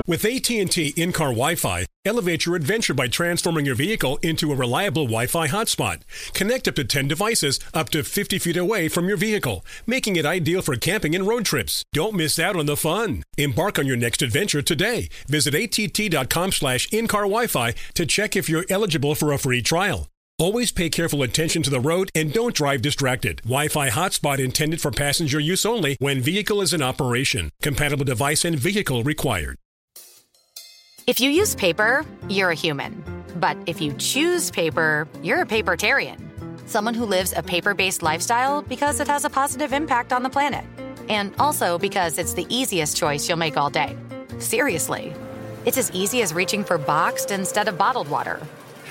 With A T and T in-car Wi-Fi, elevate your adventure by transforming your vehicle into a reliable Wi-Fi hotspot. Connect up to ten devices up to fifty feet away from your vehicle, making it ideal for camping and road trips. Don't miss out on the fun. Embark on your next adventure today. Visit A T T dot com slash in dash car dash Wi-Fi to check if you're eligible for a free trial. Always pay careful attention to the road and don't drive distracted. Wi-Fi hotspot intended for passenger use only when vehicle is in operation. Compatible device and vehicle required. If you use paper, you're a human. But if you choose paper, you're a papertarian. Someone who lives a paper-based lifestyle because it has a positive impact on the planet. And also because it's the easiest choice you'll make all day. Seriously. It's as easy as reaching for boxed instead of bottled water.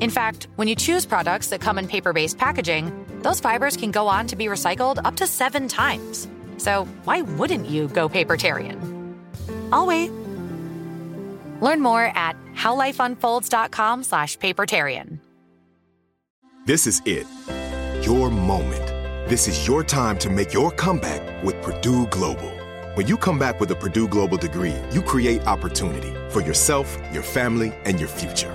In fact, when you choose products that come in paper-based packaging, those fibers can go on to be recycled up to seven times. So why wouldn't you go papertarian? I'll wait. Learn more at howlifeunfolds dot com slash papertarian. This is it. Your moment. This is your time to make your comeback with Purdue Global. When you come back with a Purdue Global degree, you create opportunity for yourself, your family, and your future.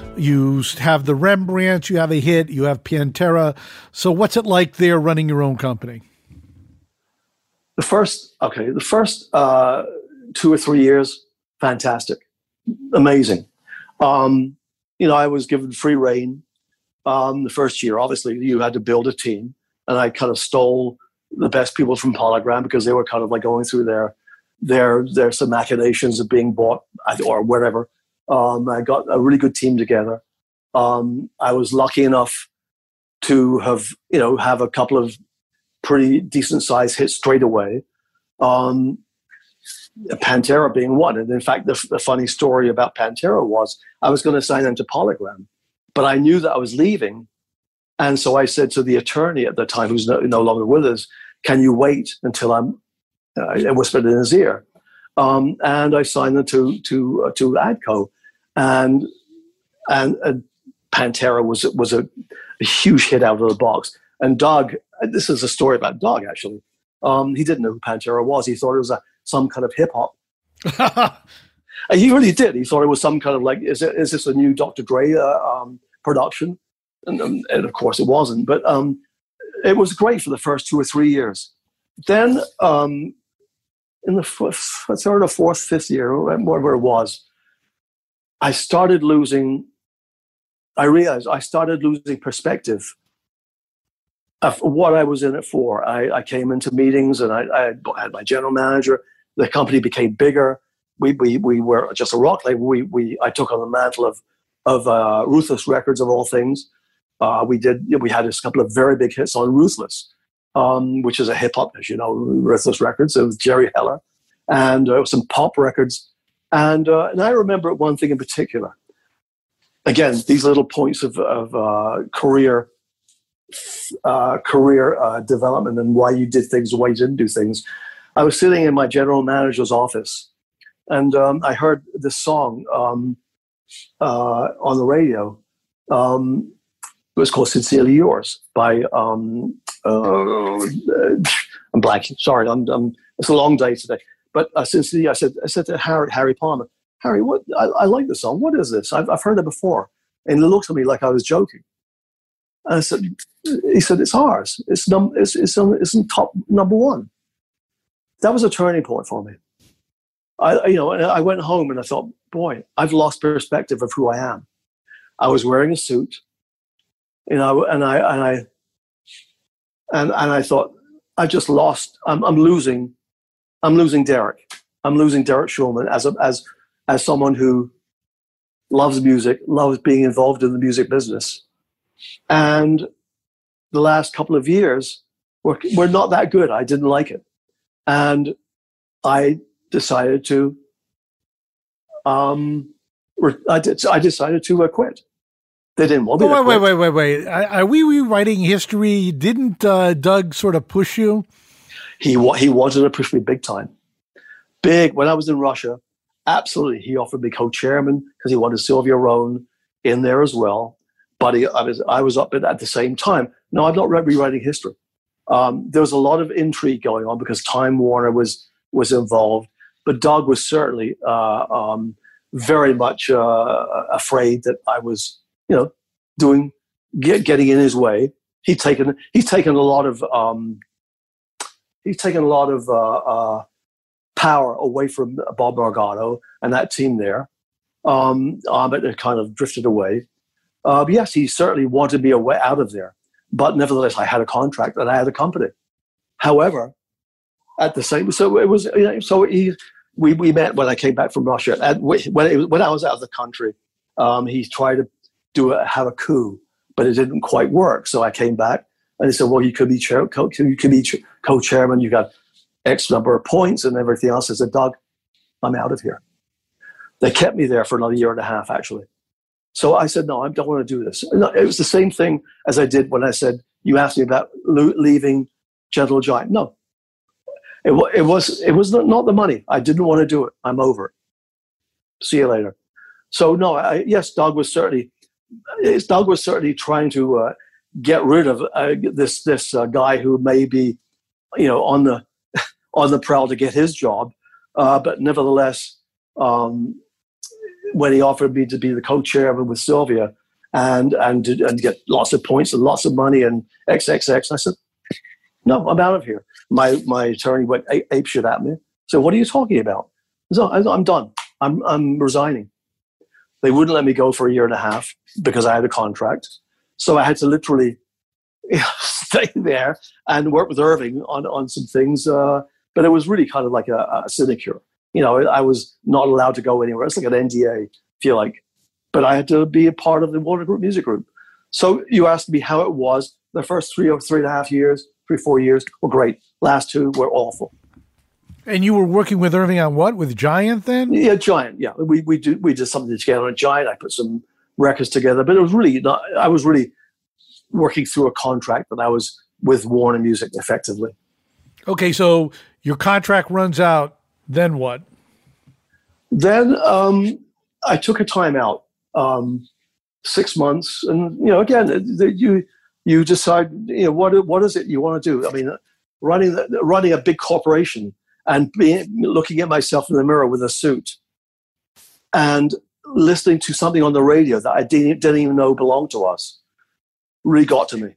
You have the Rembrandt, you have a hit, you have Pantera. So what's it like there running your own company? The first, okay, the first uh, two or three years, fantastic, amazing. Um, you know, I was given free rein um, the first year. Obviously, you had to build a team, and I kind of stole the best people from Polygram because they were kind of like going through their There, there's some machinations of being bought or whatever. Um, I got a really good team together. Um, I was lucky enough to have, you know, have a couple of pretty decent sized hits straight away. Um, Pantera being one. And in fact, the, the funny story about Pantera was I was going to sign them to Polygram, but I knew that I was leaving. And so I said to the attorney at the time, who's no, no longer with us, can you wait until I'm, I uh, whispered in his ear, um, and I signed them to to uh, to Atco, and and uh, Pantera was was a, a huge hit out of the box. And Doug, this is a story about Doug actually. Um, he didn't know who Pantera was. He thought it was a, some kind of hip hop. He really did. He thought it was some kind of like, is it, is this a new Doctor Dre uh, um, production? And, um, and of course it wasn't. But um, it was great for the first two or three years. Then. Um, In the fourth, third or fourth, fifth year, whatever it was, I started losing, I realized I started losing perspective of what I was in it for. I, I came into meetings and I, I had my general manager. The company became bigger. We we we were just a rock label. We we I took on the mantle of of uh, Ruthless Records of all things. Uh, we did we had a couple of very big hits on Ruthless. Um, which is a hip hop, as you know, Ruthless Records. It was Jerry Heller, and uh, some pop records. And uh, and I remember one thing in particular. Again, these little points of of uh, career uh, career uh, development and why you did things, why you didn't do things. I was sitting in my general manager's office, and um, I heard this song um, uh, on the radio. Um, It was called Sincerely Yours by, um, uh, I'm blanking, sorry, I'm, I'm, it's a long day today. But uh, sincerely, I said I said to Harry, Harry Palmer, Harry, what? I, I like the song. What is this? I've, I've heard it before. And he looked at me like I was joking. And I said, he said, it's ours. It's num, it's, it's, it's in top number one. That was a turning point for me. I, you know, and I went home and I thought, boy, I've lost perspective of who I am. I was wearing a suit. You know, and I and I and and I thought I just lost. I'm, I'm losing. I'm losing Derek. I'm losing Derek Shulman as a, as as someone who loves music, loves being involved in the music business. And the last couple of years were were not that good. I didn't like it, and I decided to. Um, I did. I decided to uh, quit. They didn't want me to. Oh, wait, wait, wait, wait, wait. Are we rewriting history? Didn't uh, Doug sort of push you? He wa- he wanted to push me big time. Big. When I was in Russia, absolutely. He offered me co-chairman because he wanted Sylvia Rohn in there as well. But he, I was I was up at, at the same time. No, I'm not re- rewriting history. Um, there was a lot of intrigue going on because Time Warner was was involved. But Doug was certainly uh, um, very much uh, afraid that I was... You know, doing get, getting in his way. He's taken he's taken a lot of um, he's taken a lot of uh, uh, power away from Bob Margotto and that team there. Um, Ahmet had kind of drifted away, Uh, yes, he certainly wanted me away out of there. But nevertheless, I had a contract and I had a company. However, at the same, so it was, you know, so he, we, we met when I came back from Russia. And when, it, when I was out of the country, um, he tried to do a, have a coup, but it didn't quite work. So I came back and they said, well, you could be, chair, co- you could be ch- co-chairman. You got X number of points and everything else. I said, Doug, I'm out of here. They kept me there for another year and a half, actually. So I said, no, I don't want to do this. It was the same thing as I did when I said, you asked me about leaving Gentle Giant. No, it, it was it was not the money. I didn't want to do it. I'm over it. See you later. So no, I, yes, Doug was certainly, Doug was certainly trying to uh, get rid of uh, this this uh, guy who may be, you know, on the on the prowl to get his job, uh, but nevertheless. Um, when he offered me to be the co-chairman with Sylvia and and and get lots of points and lots of money and X X X. I said, no, I'm out of here. My my attorney went apeshit at me. So what are you talking about? I said, oh, I'm done. I'm I'm resigning. They wouldn't let me go for a year and a half because I had a contract. So I had to literally stay there and work with Irving on, on some things. Uh, but it was really kind of like a, a sinecure. You know, I was not allowed to go anywhere. It's like an N D A, if you like. But I had to be a part of the Warner Group Music Group. So you asked me how it was. The first three or three and a half years, three, four years were great. Last two were awful. And you were working with Irving on what? With Giant then? Yeah, Giant. Yeah, we we did we did something together on Giant. I put some records together, but it was really not. I was really working through a contract that I was with Warner Music effectively. Okay, so your contract runs out. Then what? Then um, I took a time out, um, six months, and you know, again, you you decide, you know, what what is it you want to do? I mean, running running a big corporation and being, looking at myself in the mirror with a suit, and listening to something on the radio that I didn't, didn't even know belonged to us, really got to me,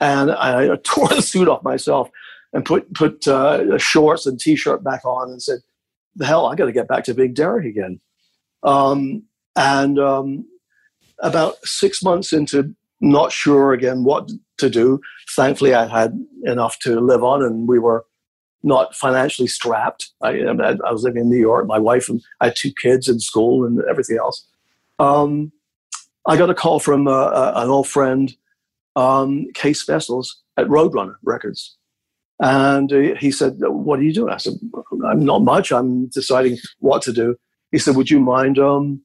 and I tore the suit off myself. And put put uh, shorts and T-shirt back on and said, the hell, I got to get back to being Derek again. Um, and um, about six months into not sure again what to do, thankfully I had enough to live on and we were not financially strapped. I, I was living in New York, my wife, and I had two kids in school and everything else. Um, I got a call from uh, uh, an old friend, um, Cees Wessels, at Roadrunner Records. And he said, what are you doing? I said, I'm not much. I'm deciding what to do. He said, would you mind um,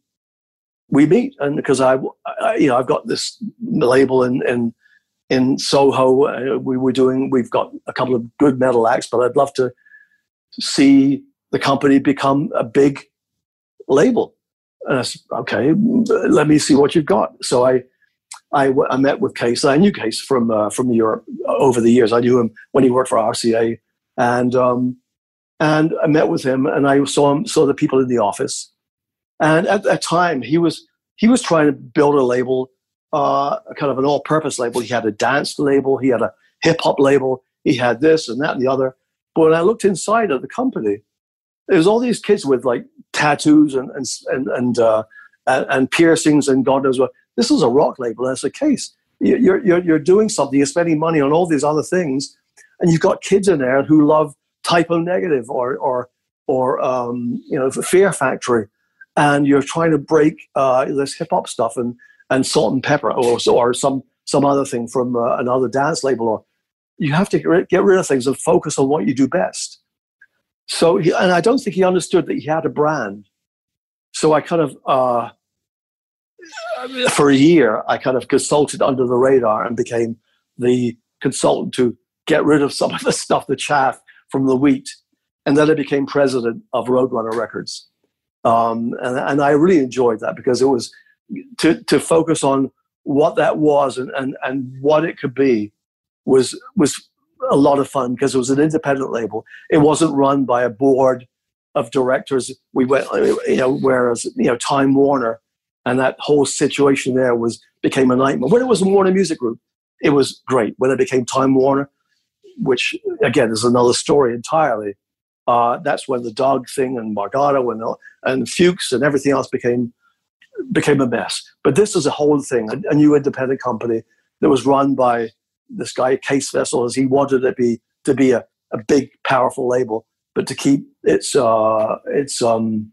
we meet? And because I, I, you know, I've got this label in in, in Soho. Uh, we were doing, we've got a couple of good metal acts, but I'd love to see the company become a big label. And I said, okay, let me see what you've got. So I, I, I met with Cees. I knew Cees from uh, from Europe over the years. I knew him when he worked for R C A, and um, and I met with him, and I saw him, saw the people in the office. And at that time, he was he was trying to build a label, uh, kind of an all-purpose label. He had a dance label, he had a hip hop label, he had this and that and the other. But when I looked inside of the company, there was all these kids with like tattoos and and and and, uh, and, and piercings and God knows what. This was a rock label. That's the case. You're, you're, you're doing something. You're spending money on all these other things, and you've got kids in there who love Typo Negative or or or um, you know, Fear Factory, and you're trying to break uh, this hip hop stuff and, and Salt and Pepper or or some some other thing from uh, another dance label. Or you have to get rid, get rid of things and focus on what you do best. So, he, and I don't think he understood that he had a brand. So I kind of. Uh, For a year, I kind of consulted under the radar and became the consultant to get rid of some of the stuff, the chaff from the wheat. And then I became president of Roadrunner Records. Um, and, and I really enjoyed that because it was to, to focus on what that was and, and, and what it could be was, was a lot of fun because it was an independent label. It wasn't run by a board of directors. We went, you know, whereas, you know, Time Warner, and that whole situation there was became a nightmare. When it was Warner Music Group, it was great. When it became Time Warner, which, again, is another story entirely, uh, that's when the dog thing and Margotto and, and Fuchs and everything else became became a mess. But this is a whole thing, a, a new independent company that was run by this guy, Cees Wessels. He wanted it be, to be a, a big, powerful label, but to keep its, uh, its um,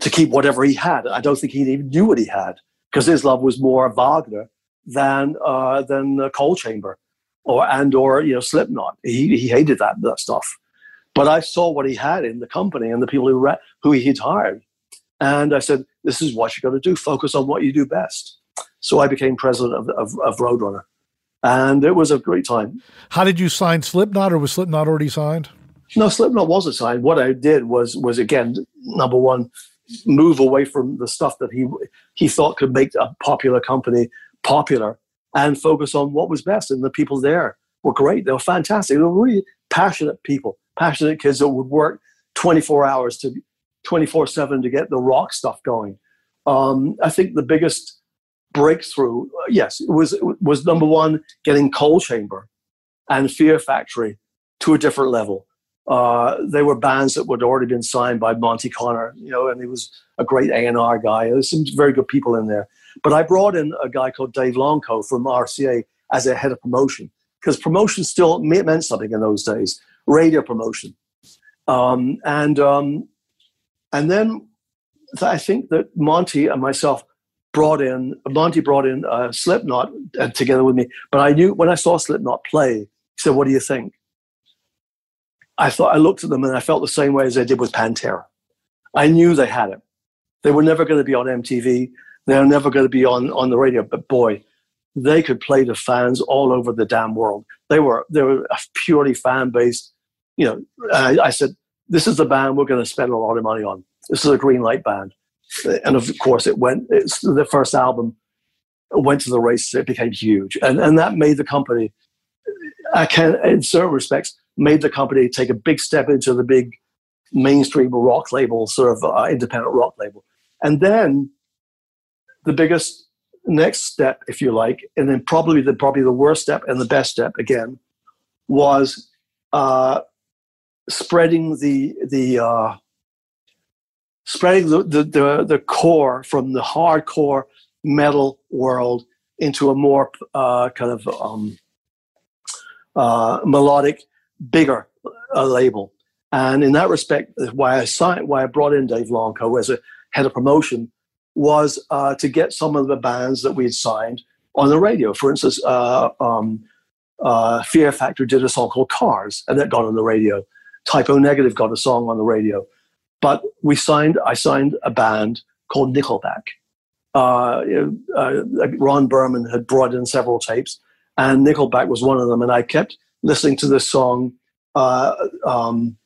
to keep whatever he had. I don't think he even knew what he had, because his love was more Wagner than uh, than uh, Coal Chamber or and or you know Slipknot. He he hated that that stuff. But I saw what he had in the company and the people who re- who he'd hired, and I said, "This is what you're going to do. Focus on what you do best." So I became president of, of, of Roadrunner, and it was a great time. How did you sign Slipknot, or was Slipknot already signed? No, Slipknot wasn't signed. What I did was was again number one, move away from the stuff that he he thought could make a popular company popular, and focus on what was best. And the people there were great. They were fantastic. They were really passionate people, passionate kids that would work twenty-four hours to twenty-four seven to get the rock stuff going. Um, I think the biggest breakthrough, yes, it was it was number one, getting Coal Chamber and Fear Factory to a different level. Uh, they were bands that had already been signed by Monty Connor, you know, and he was a great A and R guy. There's some very good people in there. But I brought in a guy called Dave Lonco from R C A as a head of promotion, because promotion still meant something in those days, radio promotion. Um, and um, and then I think that Monty and myself brought in, Monty brought in uh, Slipknot uh, together with me. But I knew when I saw Slipknot play, he said, "What do you think?" I thought I looked at them and I felt the same way as I did with Pantera. I knew they had it. They were never going to be on M T V. They were never going to be on, on the radio. But boy, they could play to fans all over the damn world. They were they were purely fan based. You know, I, I said, "This is the band we're going to spend a lot of money on. This is a green light band." And of course, it went. It's the first album went to the races. It became huge, and and that made the company. I can, in certain respects, made the company take a big step into the big mainstream rock label, sort of uh, independent rock label. And then the biggest next step, if you like, and then probably the probably the worst step and the best step again, was uh, spreading the the uh, spreading the, the the the core from the hardcore metal world into a more uh, kind of um, uh, melodic, bigger uh, label. And in that respect, why I signed, why I brought in Dave Lonco as a head of promotion, was uh, to get some of the bands that we had signed on the radio. For instance, uh, um, uh, Fear Factory did a song called Cars, and that got on the radio. Typo Negative got a song on the radio. But we signed, I signed a band called Nickelback. Uh, you know, uh, Ron Berman had brought in several tapes, and Nickelback was one of them. And I kept listening to this song uh, um,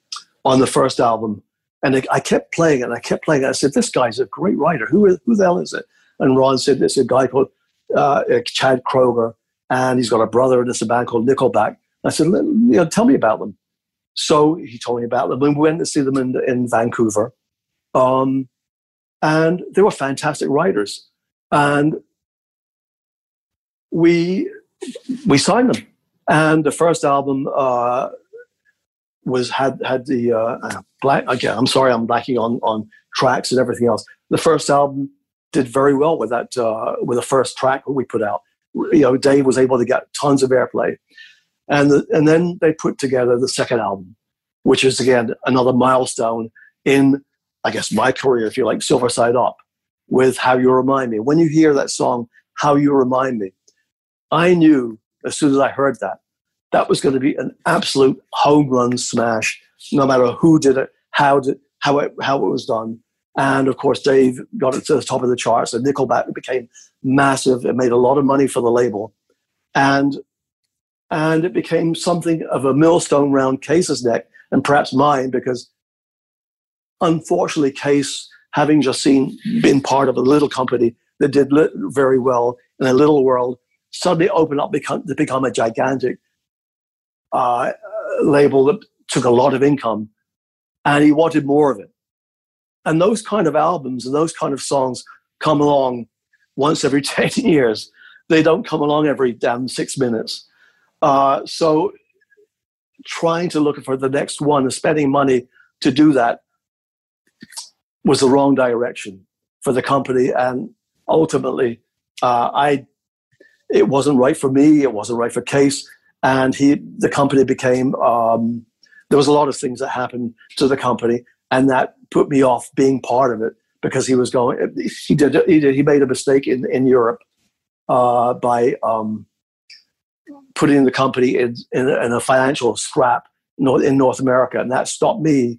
on the first album. And I kept playing it, and I kept playing it. I said, "This guy's a great writer. Who is, who the hell is it?" And Ron said, "It's a guy called uh, Chad Kroger, and he's got a brother, and it's a band called Nickelback." I said, you know, "Tell me about them." So he told me about them. And we went to see them in, in Vancouver. Um, and they were fantastic writers. And we we signed them. And the first album... Uh, was had had the uh, black again. I'm sorry, I'm blacking on on tracks and everything else. The first album did very well with that uh, with the first track we put out. You know, Dave was able to get tons of airplay, and the, and then they put together the second album, which is again another milestone in, I guess, my career, if you like, Silver Side Up, with How You Remind Me. When you hear that song, How You Remind Me, I knew as soon as I heard that, that was going to be an absolute home run smash, no matter who did it, how did how it how it was done. And of course, Dave got it to the top of the charts, and Nickelback became massive. It made a lot of money for the label, and and it became something of a millstone round Cees's neck, and perhaps mine, because unfortunately, Cees, having just seen been part of a little company that did very well in a little world, suddenly opened up to become a gigantic Uh, label that took a lot of income, and he wanted more of it. And those kind of albums and those kind of songs come along once every ten years. They don't come along every damn six minutes. Uh, so trying to look for the next one and spending money to do that was the wrong direction for the company. And ultimately, uh, I it wasn't right for me. It wasn't right for Cees. And he, the company became, um, there was a lot of things that happened to the company, and that put me off being part of it, because he was going, he did, he, did, he made a mistake in, in Europe uh, by um, putting the company in, in, in a financial scrap in North America. And that stopped me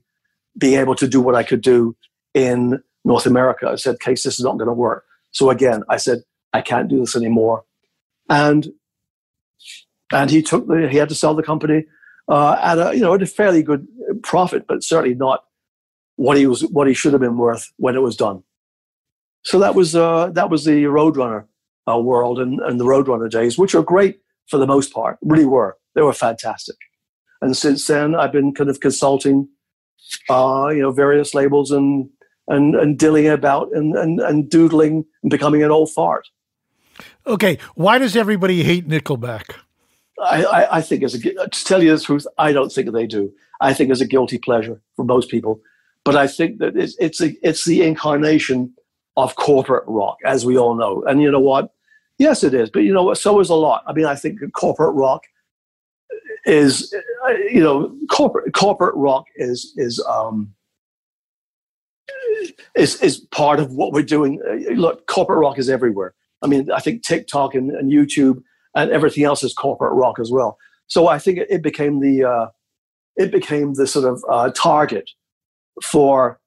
being able to do what I could do in North America. I said, Cees, this is not going to work. So again, I said, I can't do this anymore. And and he took the, he had to sell the company uh, at a, you know, at a fairly good profit, but certainly not what he was, what he should have been worth when it was done. So that was uh, that was the Roadrunner uh, world and, and the Roadrunner days, which are great for the most part. Really were. They were fantastic. And since then, I've been kind of consulting, uh, you know, various labels and and and dillying about and and, and doodling and becoming an old fart. Okay, why does everybody hate Nickelback? I, I, I think, as a, to tell you the truth, I don't think they do. I think it's a guilty pleasure for most people. But I think that it's it's, a, it's the incarnation of corporate rock, as we all know. And you know what? Yes, it is. But you know what? So is a lot. I mean, I think corporate rock is, you know, corporate corporate rock is is um is is part of what we're doing. Look, corporate rock is everywhere. I mean, I think TikTok and, and YouTube and everything else is corporate rock as well. So I think it, it became the uh, it became the sort of uh, target for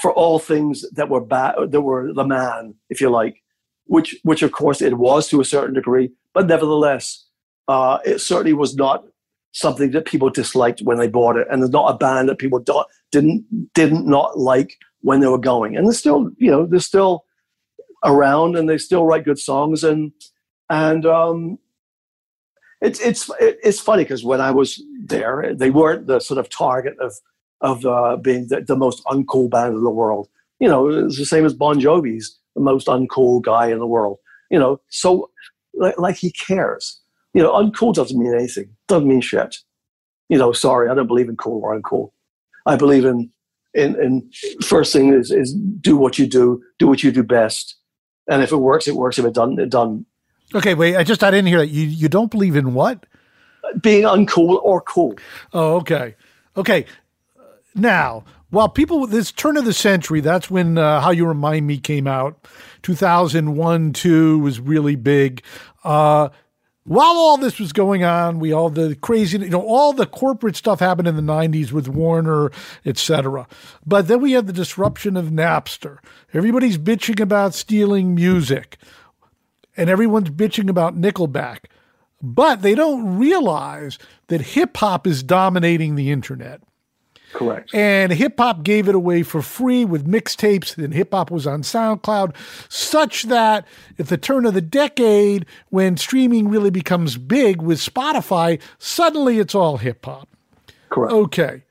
for all things that were bad, that were the man, if you like, which which of course it was to a certain degree, but nevertheless, uh, it certainly was not something that people disliked when they bought it, and it's not a band that people do- didn't didn't not like when they were going. And they're still, you know, they're still around, and they still write good songs, and and um it's it's it's funny, because when I was there, they weren't the sort of target of of uh being the, the most uncool band in the world. You know, it's the same as Bon Jovi's the most uncool guy in the world, you know. So like, like he cares, you know. Uncool doesn't mean anything, doesn't mean shit, you know. Sorry, I don't believe in cool or uncool. I believe in in, in first thing is is do what you do do what you do best. And if it works, it works. If it doesn't, it doesn't. Okay, wait. I just got in here that you, you don't believe in what? Being uncool or cool. Oh, okay. Okay. Now, while people, this turn of the century, that's when uh, How You Remind Me came out. two thousand one, two was really big. Uh, while all this was going on, we all the crazy, you know, all the corporate stuff happened in the nineties with Warner, et cetera. But then we had the disruption of Napster. Everybody's bitching about stealing music. And everyone's bitching about Nickelback. But they don't realize that hip-hop is dominating the internet. Correct. And hip-hop gave it away for free with mixtapes, and hip-hop was on SoundCloud, such that at the turn of the decade, when streaming really becomes big with Spotify, suddenly it's all hip-hop. Correct. Okay.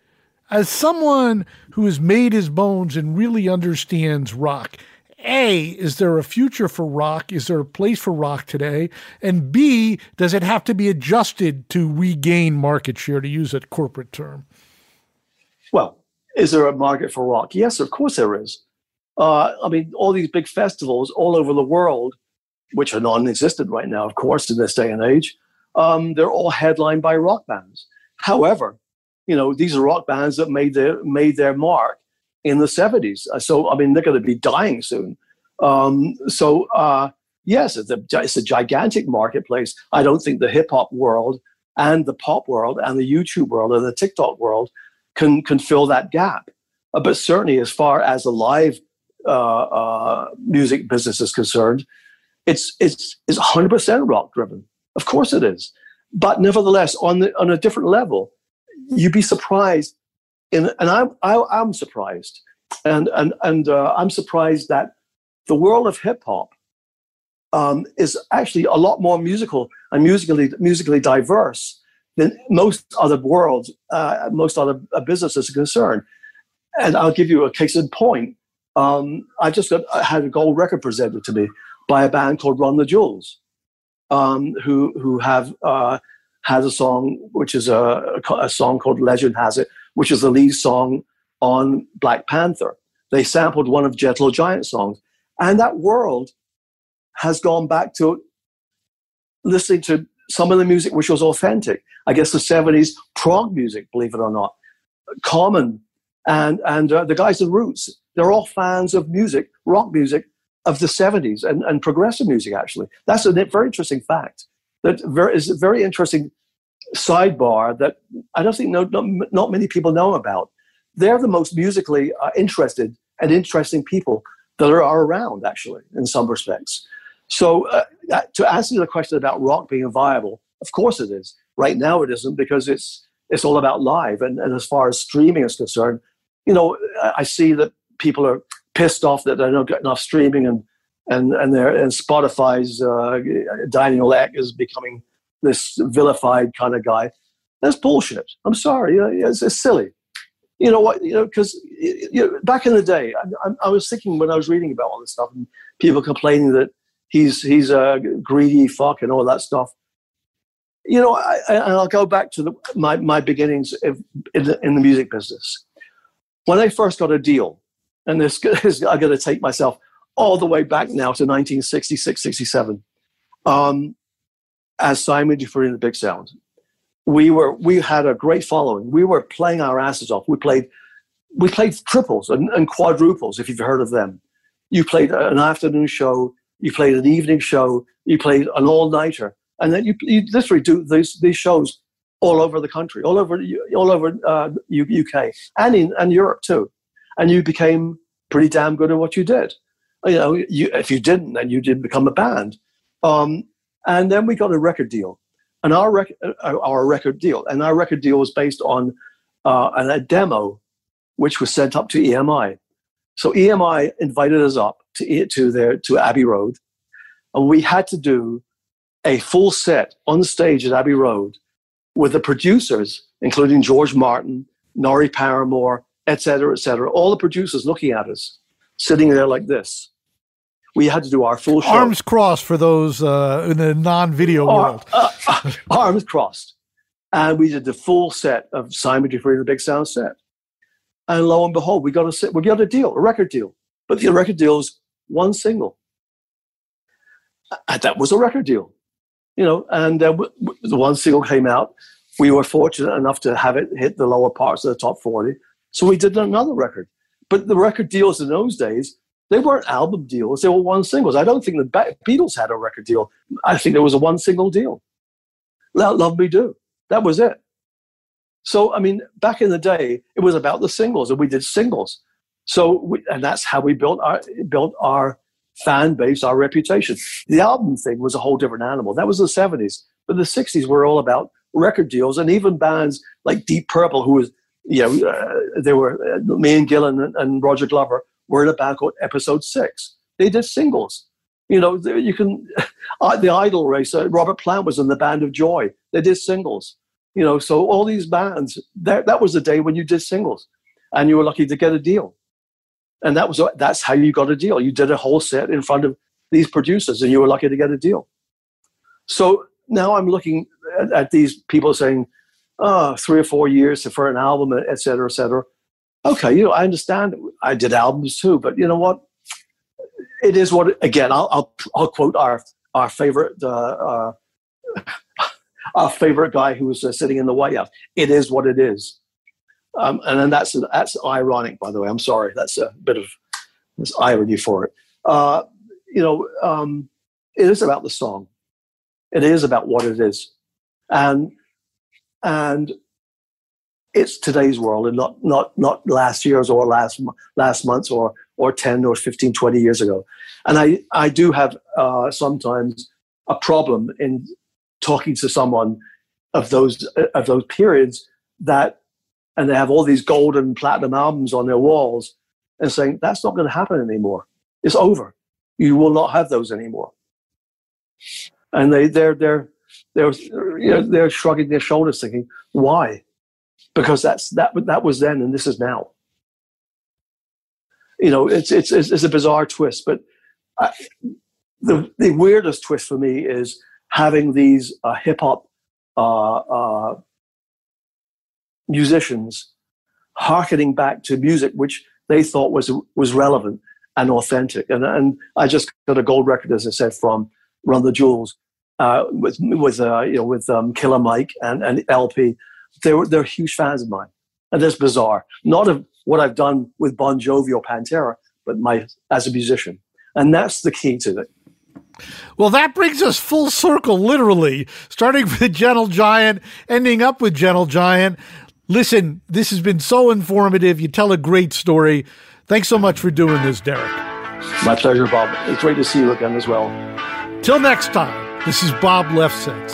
As someone who has made his bones and really understands rock, A, is there a future for rock? Is there a place for rock today? And B, does it have to be adjusted to regain market share, to use a corporate term? Well, is there a market for rock? Yes, of course there is. Uh, I mean, all these big festivals all over the world, which are non-existent right now, of course, in this day and age, um, they're all headlined by rock bands. However, you know, these are rock bands that made their made their mark in the seventies. So, I mean, they're going to be dying soon. Um, so, uh, yes, it's a, it's a gigantic marketplace. I don't think the hip-hop world and the pop world and the YouTube world and the TikTok world can can fill that gap. Uh, but certainly as far as the live uh, uh, music business is concerned, it's, it's, it's one hundred percent rock-driven. Of course it is. But nevertheless, on the, on a different level, you'd be surprised. And, and I, I, I'm surprised, and and and uh, I'm surprised that the world of hip hop um, is actually a lot more musical and musically musically diverse than most other worlds, uh, most other businesses are concerned. And I'll give you a case in point. Um, I just got I had a gold record presented to me by a band called Run the Jewels, um, who who have uh, has a song which is a, a song called "Legend Has It," which is the lead song on Black Panther. They sampled one of Gentle Giant songs. And that world has gone back to listening to some of the music which was authentic. I guess the seventies prog music, believe it or not, Common and and uh, the guys in Roots, they're all fans of music, rock music of the seventies and, and progressive music, actually. That's a very interesting fact. That very, is a very interesting sidebar that I don't think no, not, not many people know about. They're the most musically uh, interested and interesting people that are, are around, actually, in some respects. So uh, to answer the question about rock being viable, of course it is. Right now it isn't, because it's it's all about live. And, and as far as streaming is concerned, you know, I see that people are pissed off that they don't get enough streaming, and and and, and Spotify's uh, Daniel Ek is becoming this vilified kind of guy. That's bullshit. I'm sorry. You know, it's, it's silly. You know what? You know, because you know, back in the day, I, I, I was thinking when I was reading about all this stuff and people complaining that he's he's a greedy fuck and all that stuff. You know, I, and I'll go back to the, my my beginnings in the, in the music business. When I first got a deal, and this is, I'm going to take myself all the way back now to nineteen sixty-six, sixty-seven, um, as Simon Dupree and the Big Sound. We were we had a great following. We were playing our asses off. We played we played triples and, and quadruples, if you've heard of them. You played an afternoon show. You played an evening show. You played an all-nighter. And then you, you literally do these these shows all over the country, all over all over uh, U K and in and Europe too. And you became pretty damn good at what you did. You know, you, if you didn't, then you did become a band. Um, and then we got a record deal, and our rec- our record deal, and our record deal was based on uh, a demo, which was sent up to E M I. So E M I invited us up to to their to Abbey Road, and we had to do a full set on stage at Abbey Road with the producers, including George Martin, Norrie Paramore, et cetera, et cetera. All the producers looking at us, sitting there like this. We had to do our full show. Arms crossed for those uh, in the non-video Ar- world. uh, uh, arms crossed. And we did the full set of Simon Dupree and the Big Sound set. And lo and behold, we got a, set, we got a deal, a record deal. But the record deal is one single. And that was a record deal. You know, and uh, w- w- the one single came out. We were fortunate enough to have it hit the lower parts of the top forty. So we did another record. But the record deals in those days, they weren't album deals. They were one singles. I don't think the Be- Beatles had a record deal. I think there was a one single deal. Let Love Me Do. That was it. So, I mean, back in the day, it was about the singles, and we did singles. So, we, and that's how we built our built our fan base, our reputation. The album thing was a whole different animal. That was the seventies. But the sixties were all about record deals, and even bands like Deep Purple, who was, you know, uh, they were, uh, Liam Gillan and, and Roger Glover were in a band called Episode Six. They did singles. You know, they, you can, uh, the Idle Race, uh, Robert Plant was in the Band of Joy. They did singles. You know, so all these bands, that, that was the day when you did singles, and you were lucky to get a deal. And that was that's how you got a deal. You did a whole set in front of these producers, and you were lucky to get a deal. So now I'm looking at, at these people saying, oh, three or four years for an album, et cetera, et cetera. Okay, you know, I understand. I did albums too, but you know what? It is what, again, I'll I'll, I'll quote our our favorite uh, uh, our favorite guy who was uh, sitting in the White House. It is what it is. Um, and then that's that's ironic, by the way. I'm sorry. That's a bit of this irony for it. Uh, you know, um, it is about the song. It is about what it is, and and it's today's world, and not not not last year's or last last month's or or ten or fifteen, twenty years ago. And I I do have uh, sometimes a problem in talking to someone of those of those periods that. And they have all these gold and platinum albums on their walls, and saying, that's not going to happen anymore. It's over. You will not have those anymore. And they, they're, they're, they're, you know, they're shrugging their shoulders thinking, why? Because that's, that, that was then, and this is now. You know, it's, it's, it's a bizarre twist, but I, the, the weirdest twist for me is having these uh, hip hop, uh, uh, musicians hearkening back to music which they thought was was relevant and authentic. And and I just got a gold record, as I said, from Run the Jewels uh, with with uh, you know with um, Killer Mike and, and L P. They were they're huge fans of mine, and that's bizarre. Not of what I've done with Bon Jovi or Pantera, but my as a musician, and that's the key to it. Well, that brings us full circle, literally, starting with Gentle Giant, ending up with Gentle Giant. Listen, this has been so informative. You tell a great story. Thanks so much for doing this, Derek. My pleasure, Bob. It's great to see you again as well. Till next time, this is Bob Left Sense.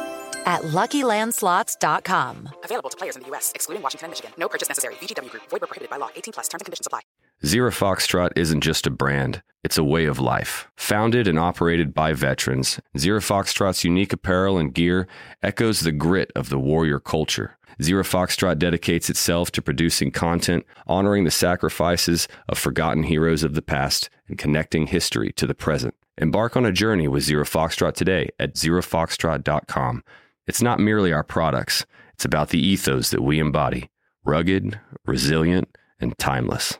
at Lucky Land Slots dot com. Available to players in the U S, excluding Washington and Michigan. No purchase necessary. V G W Group. Void where prohibited by law. eighteen plus. Terms and conditions apply. Zero Foxtrot isn't just a brand. It's a way of life. Founded and operated by veterans, Zero Foxtrot's unique apparel and gear echoes the grit of the warrior culture. Zero Foxtrot dedicates itself to producing content, honoring the sacrifices of forgotten heroes of the past, and connecting history to the present. Embark on a journey with Zero Foxtrot today at Zero Foxtrot dot com. It's not merely our products. It's about the ethos that we embody. Rugged, resilient, and timeless.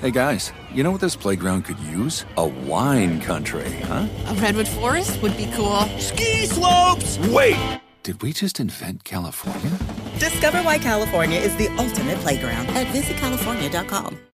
Hey guys, you know what this playground could use? A wine country, huh? A redwood forest would be cool. Ski slopes! Wait! Did we just invent California? Discover why California is the ultimate playground at visit california dot com.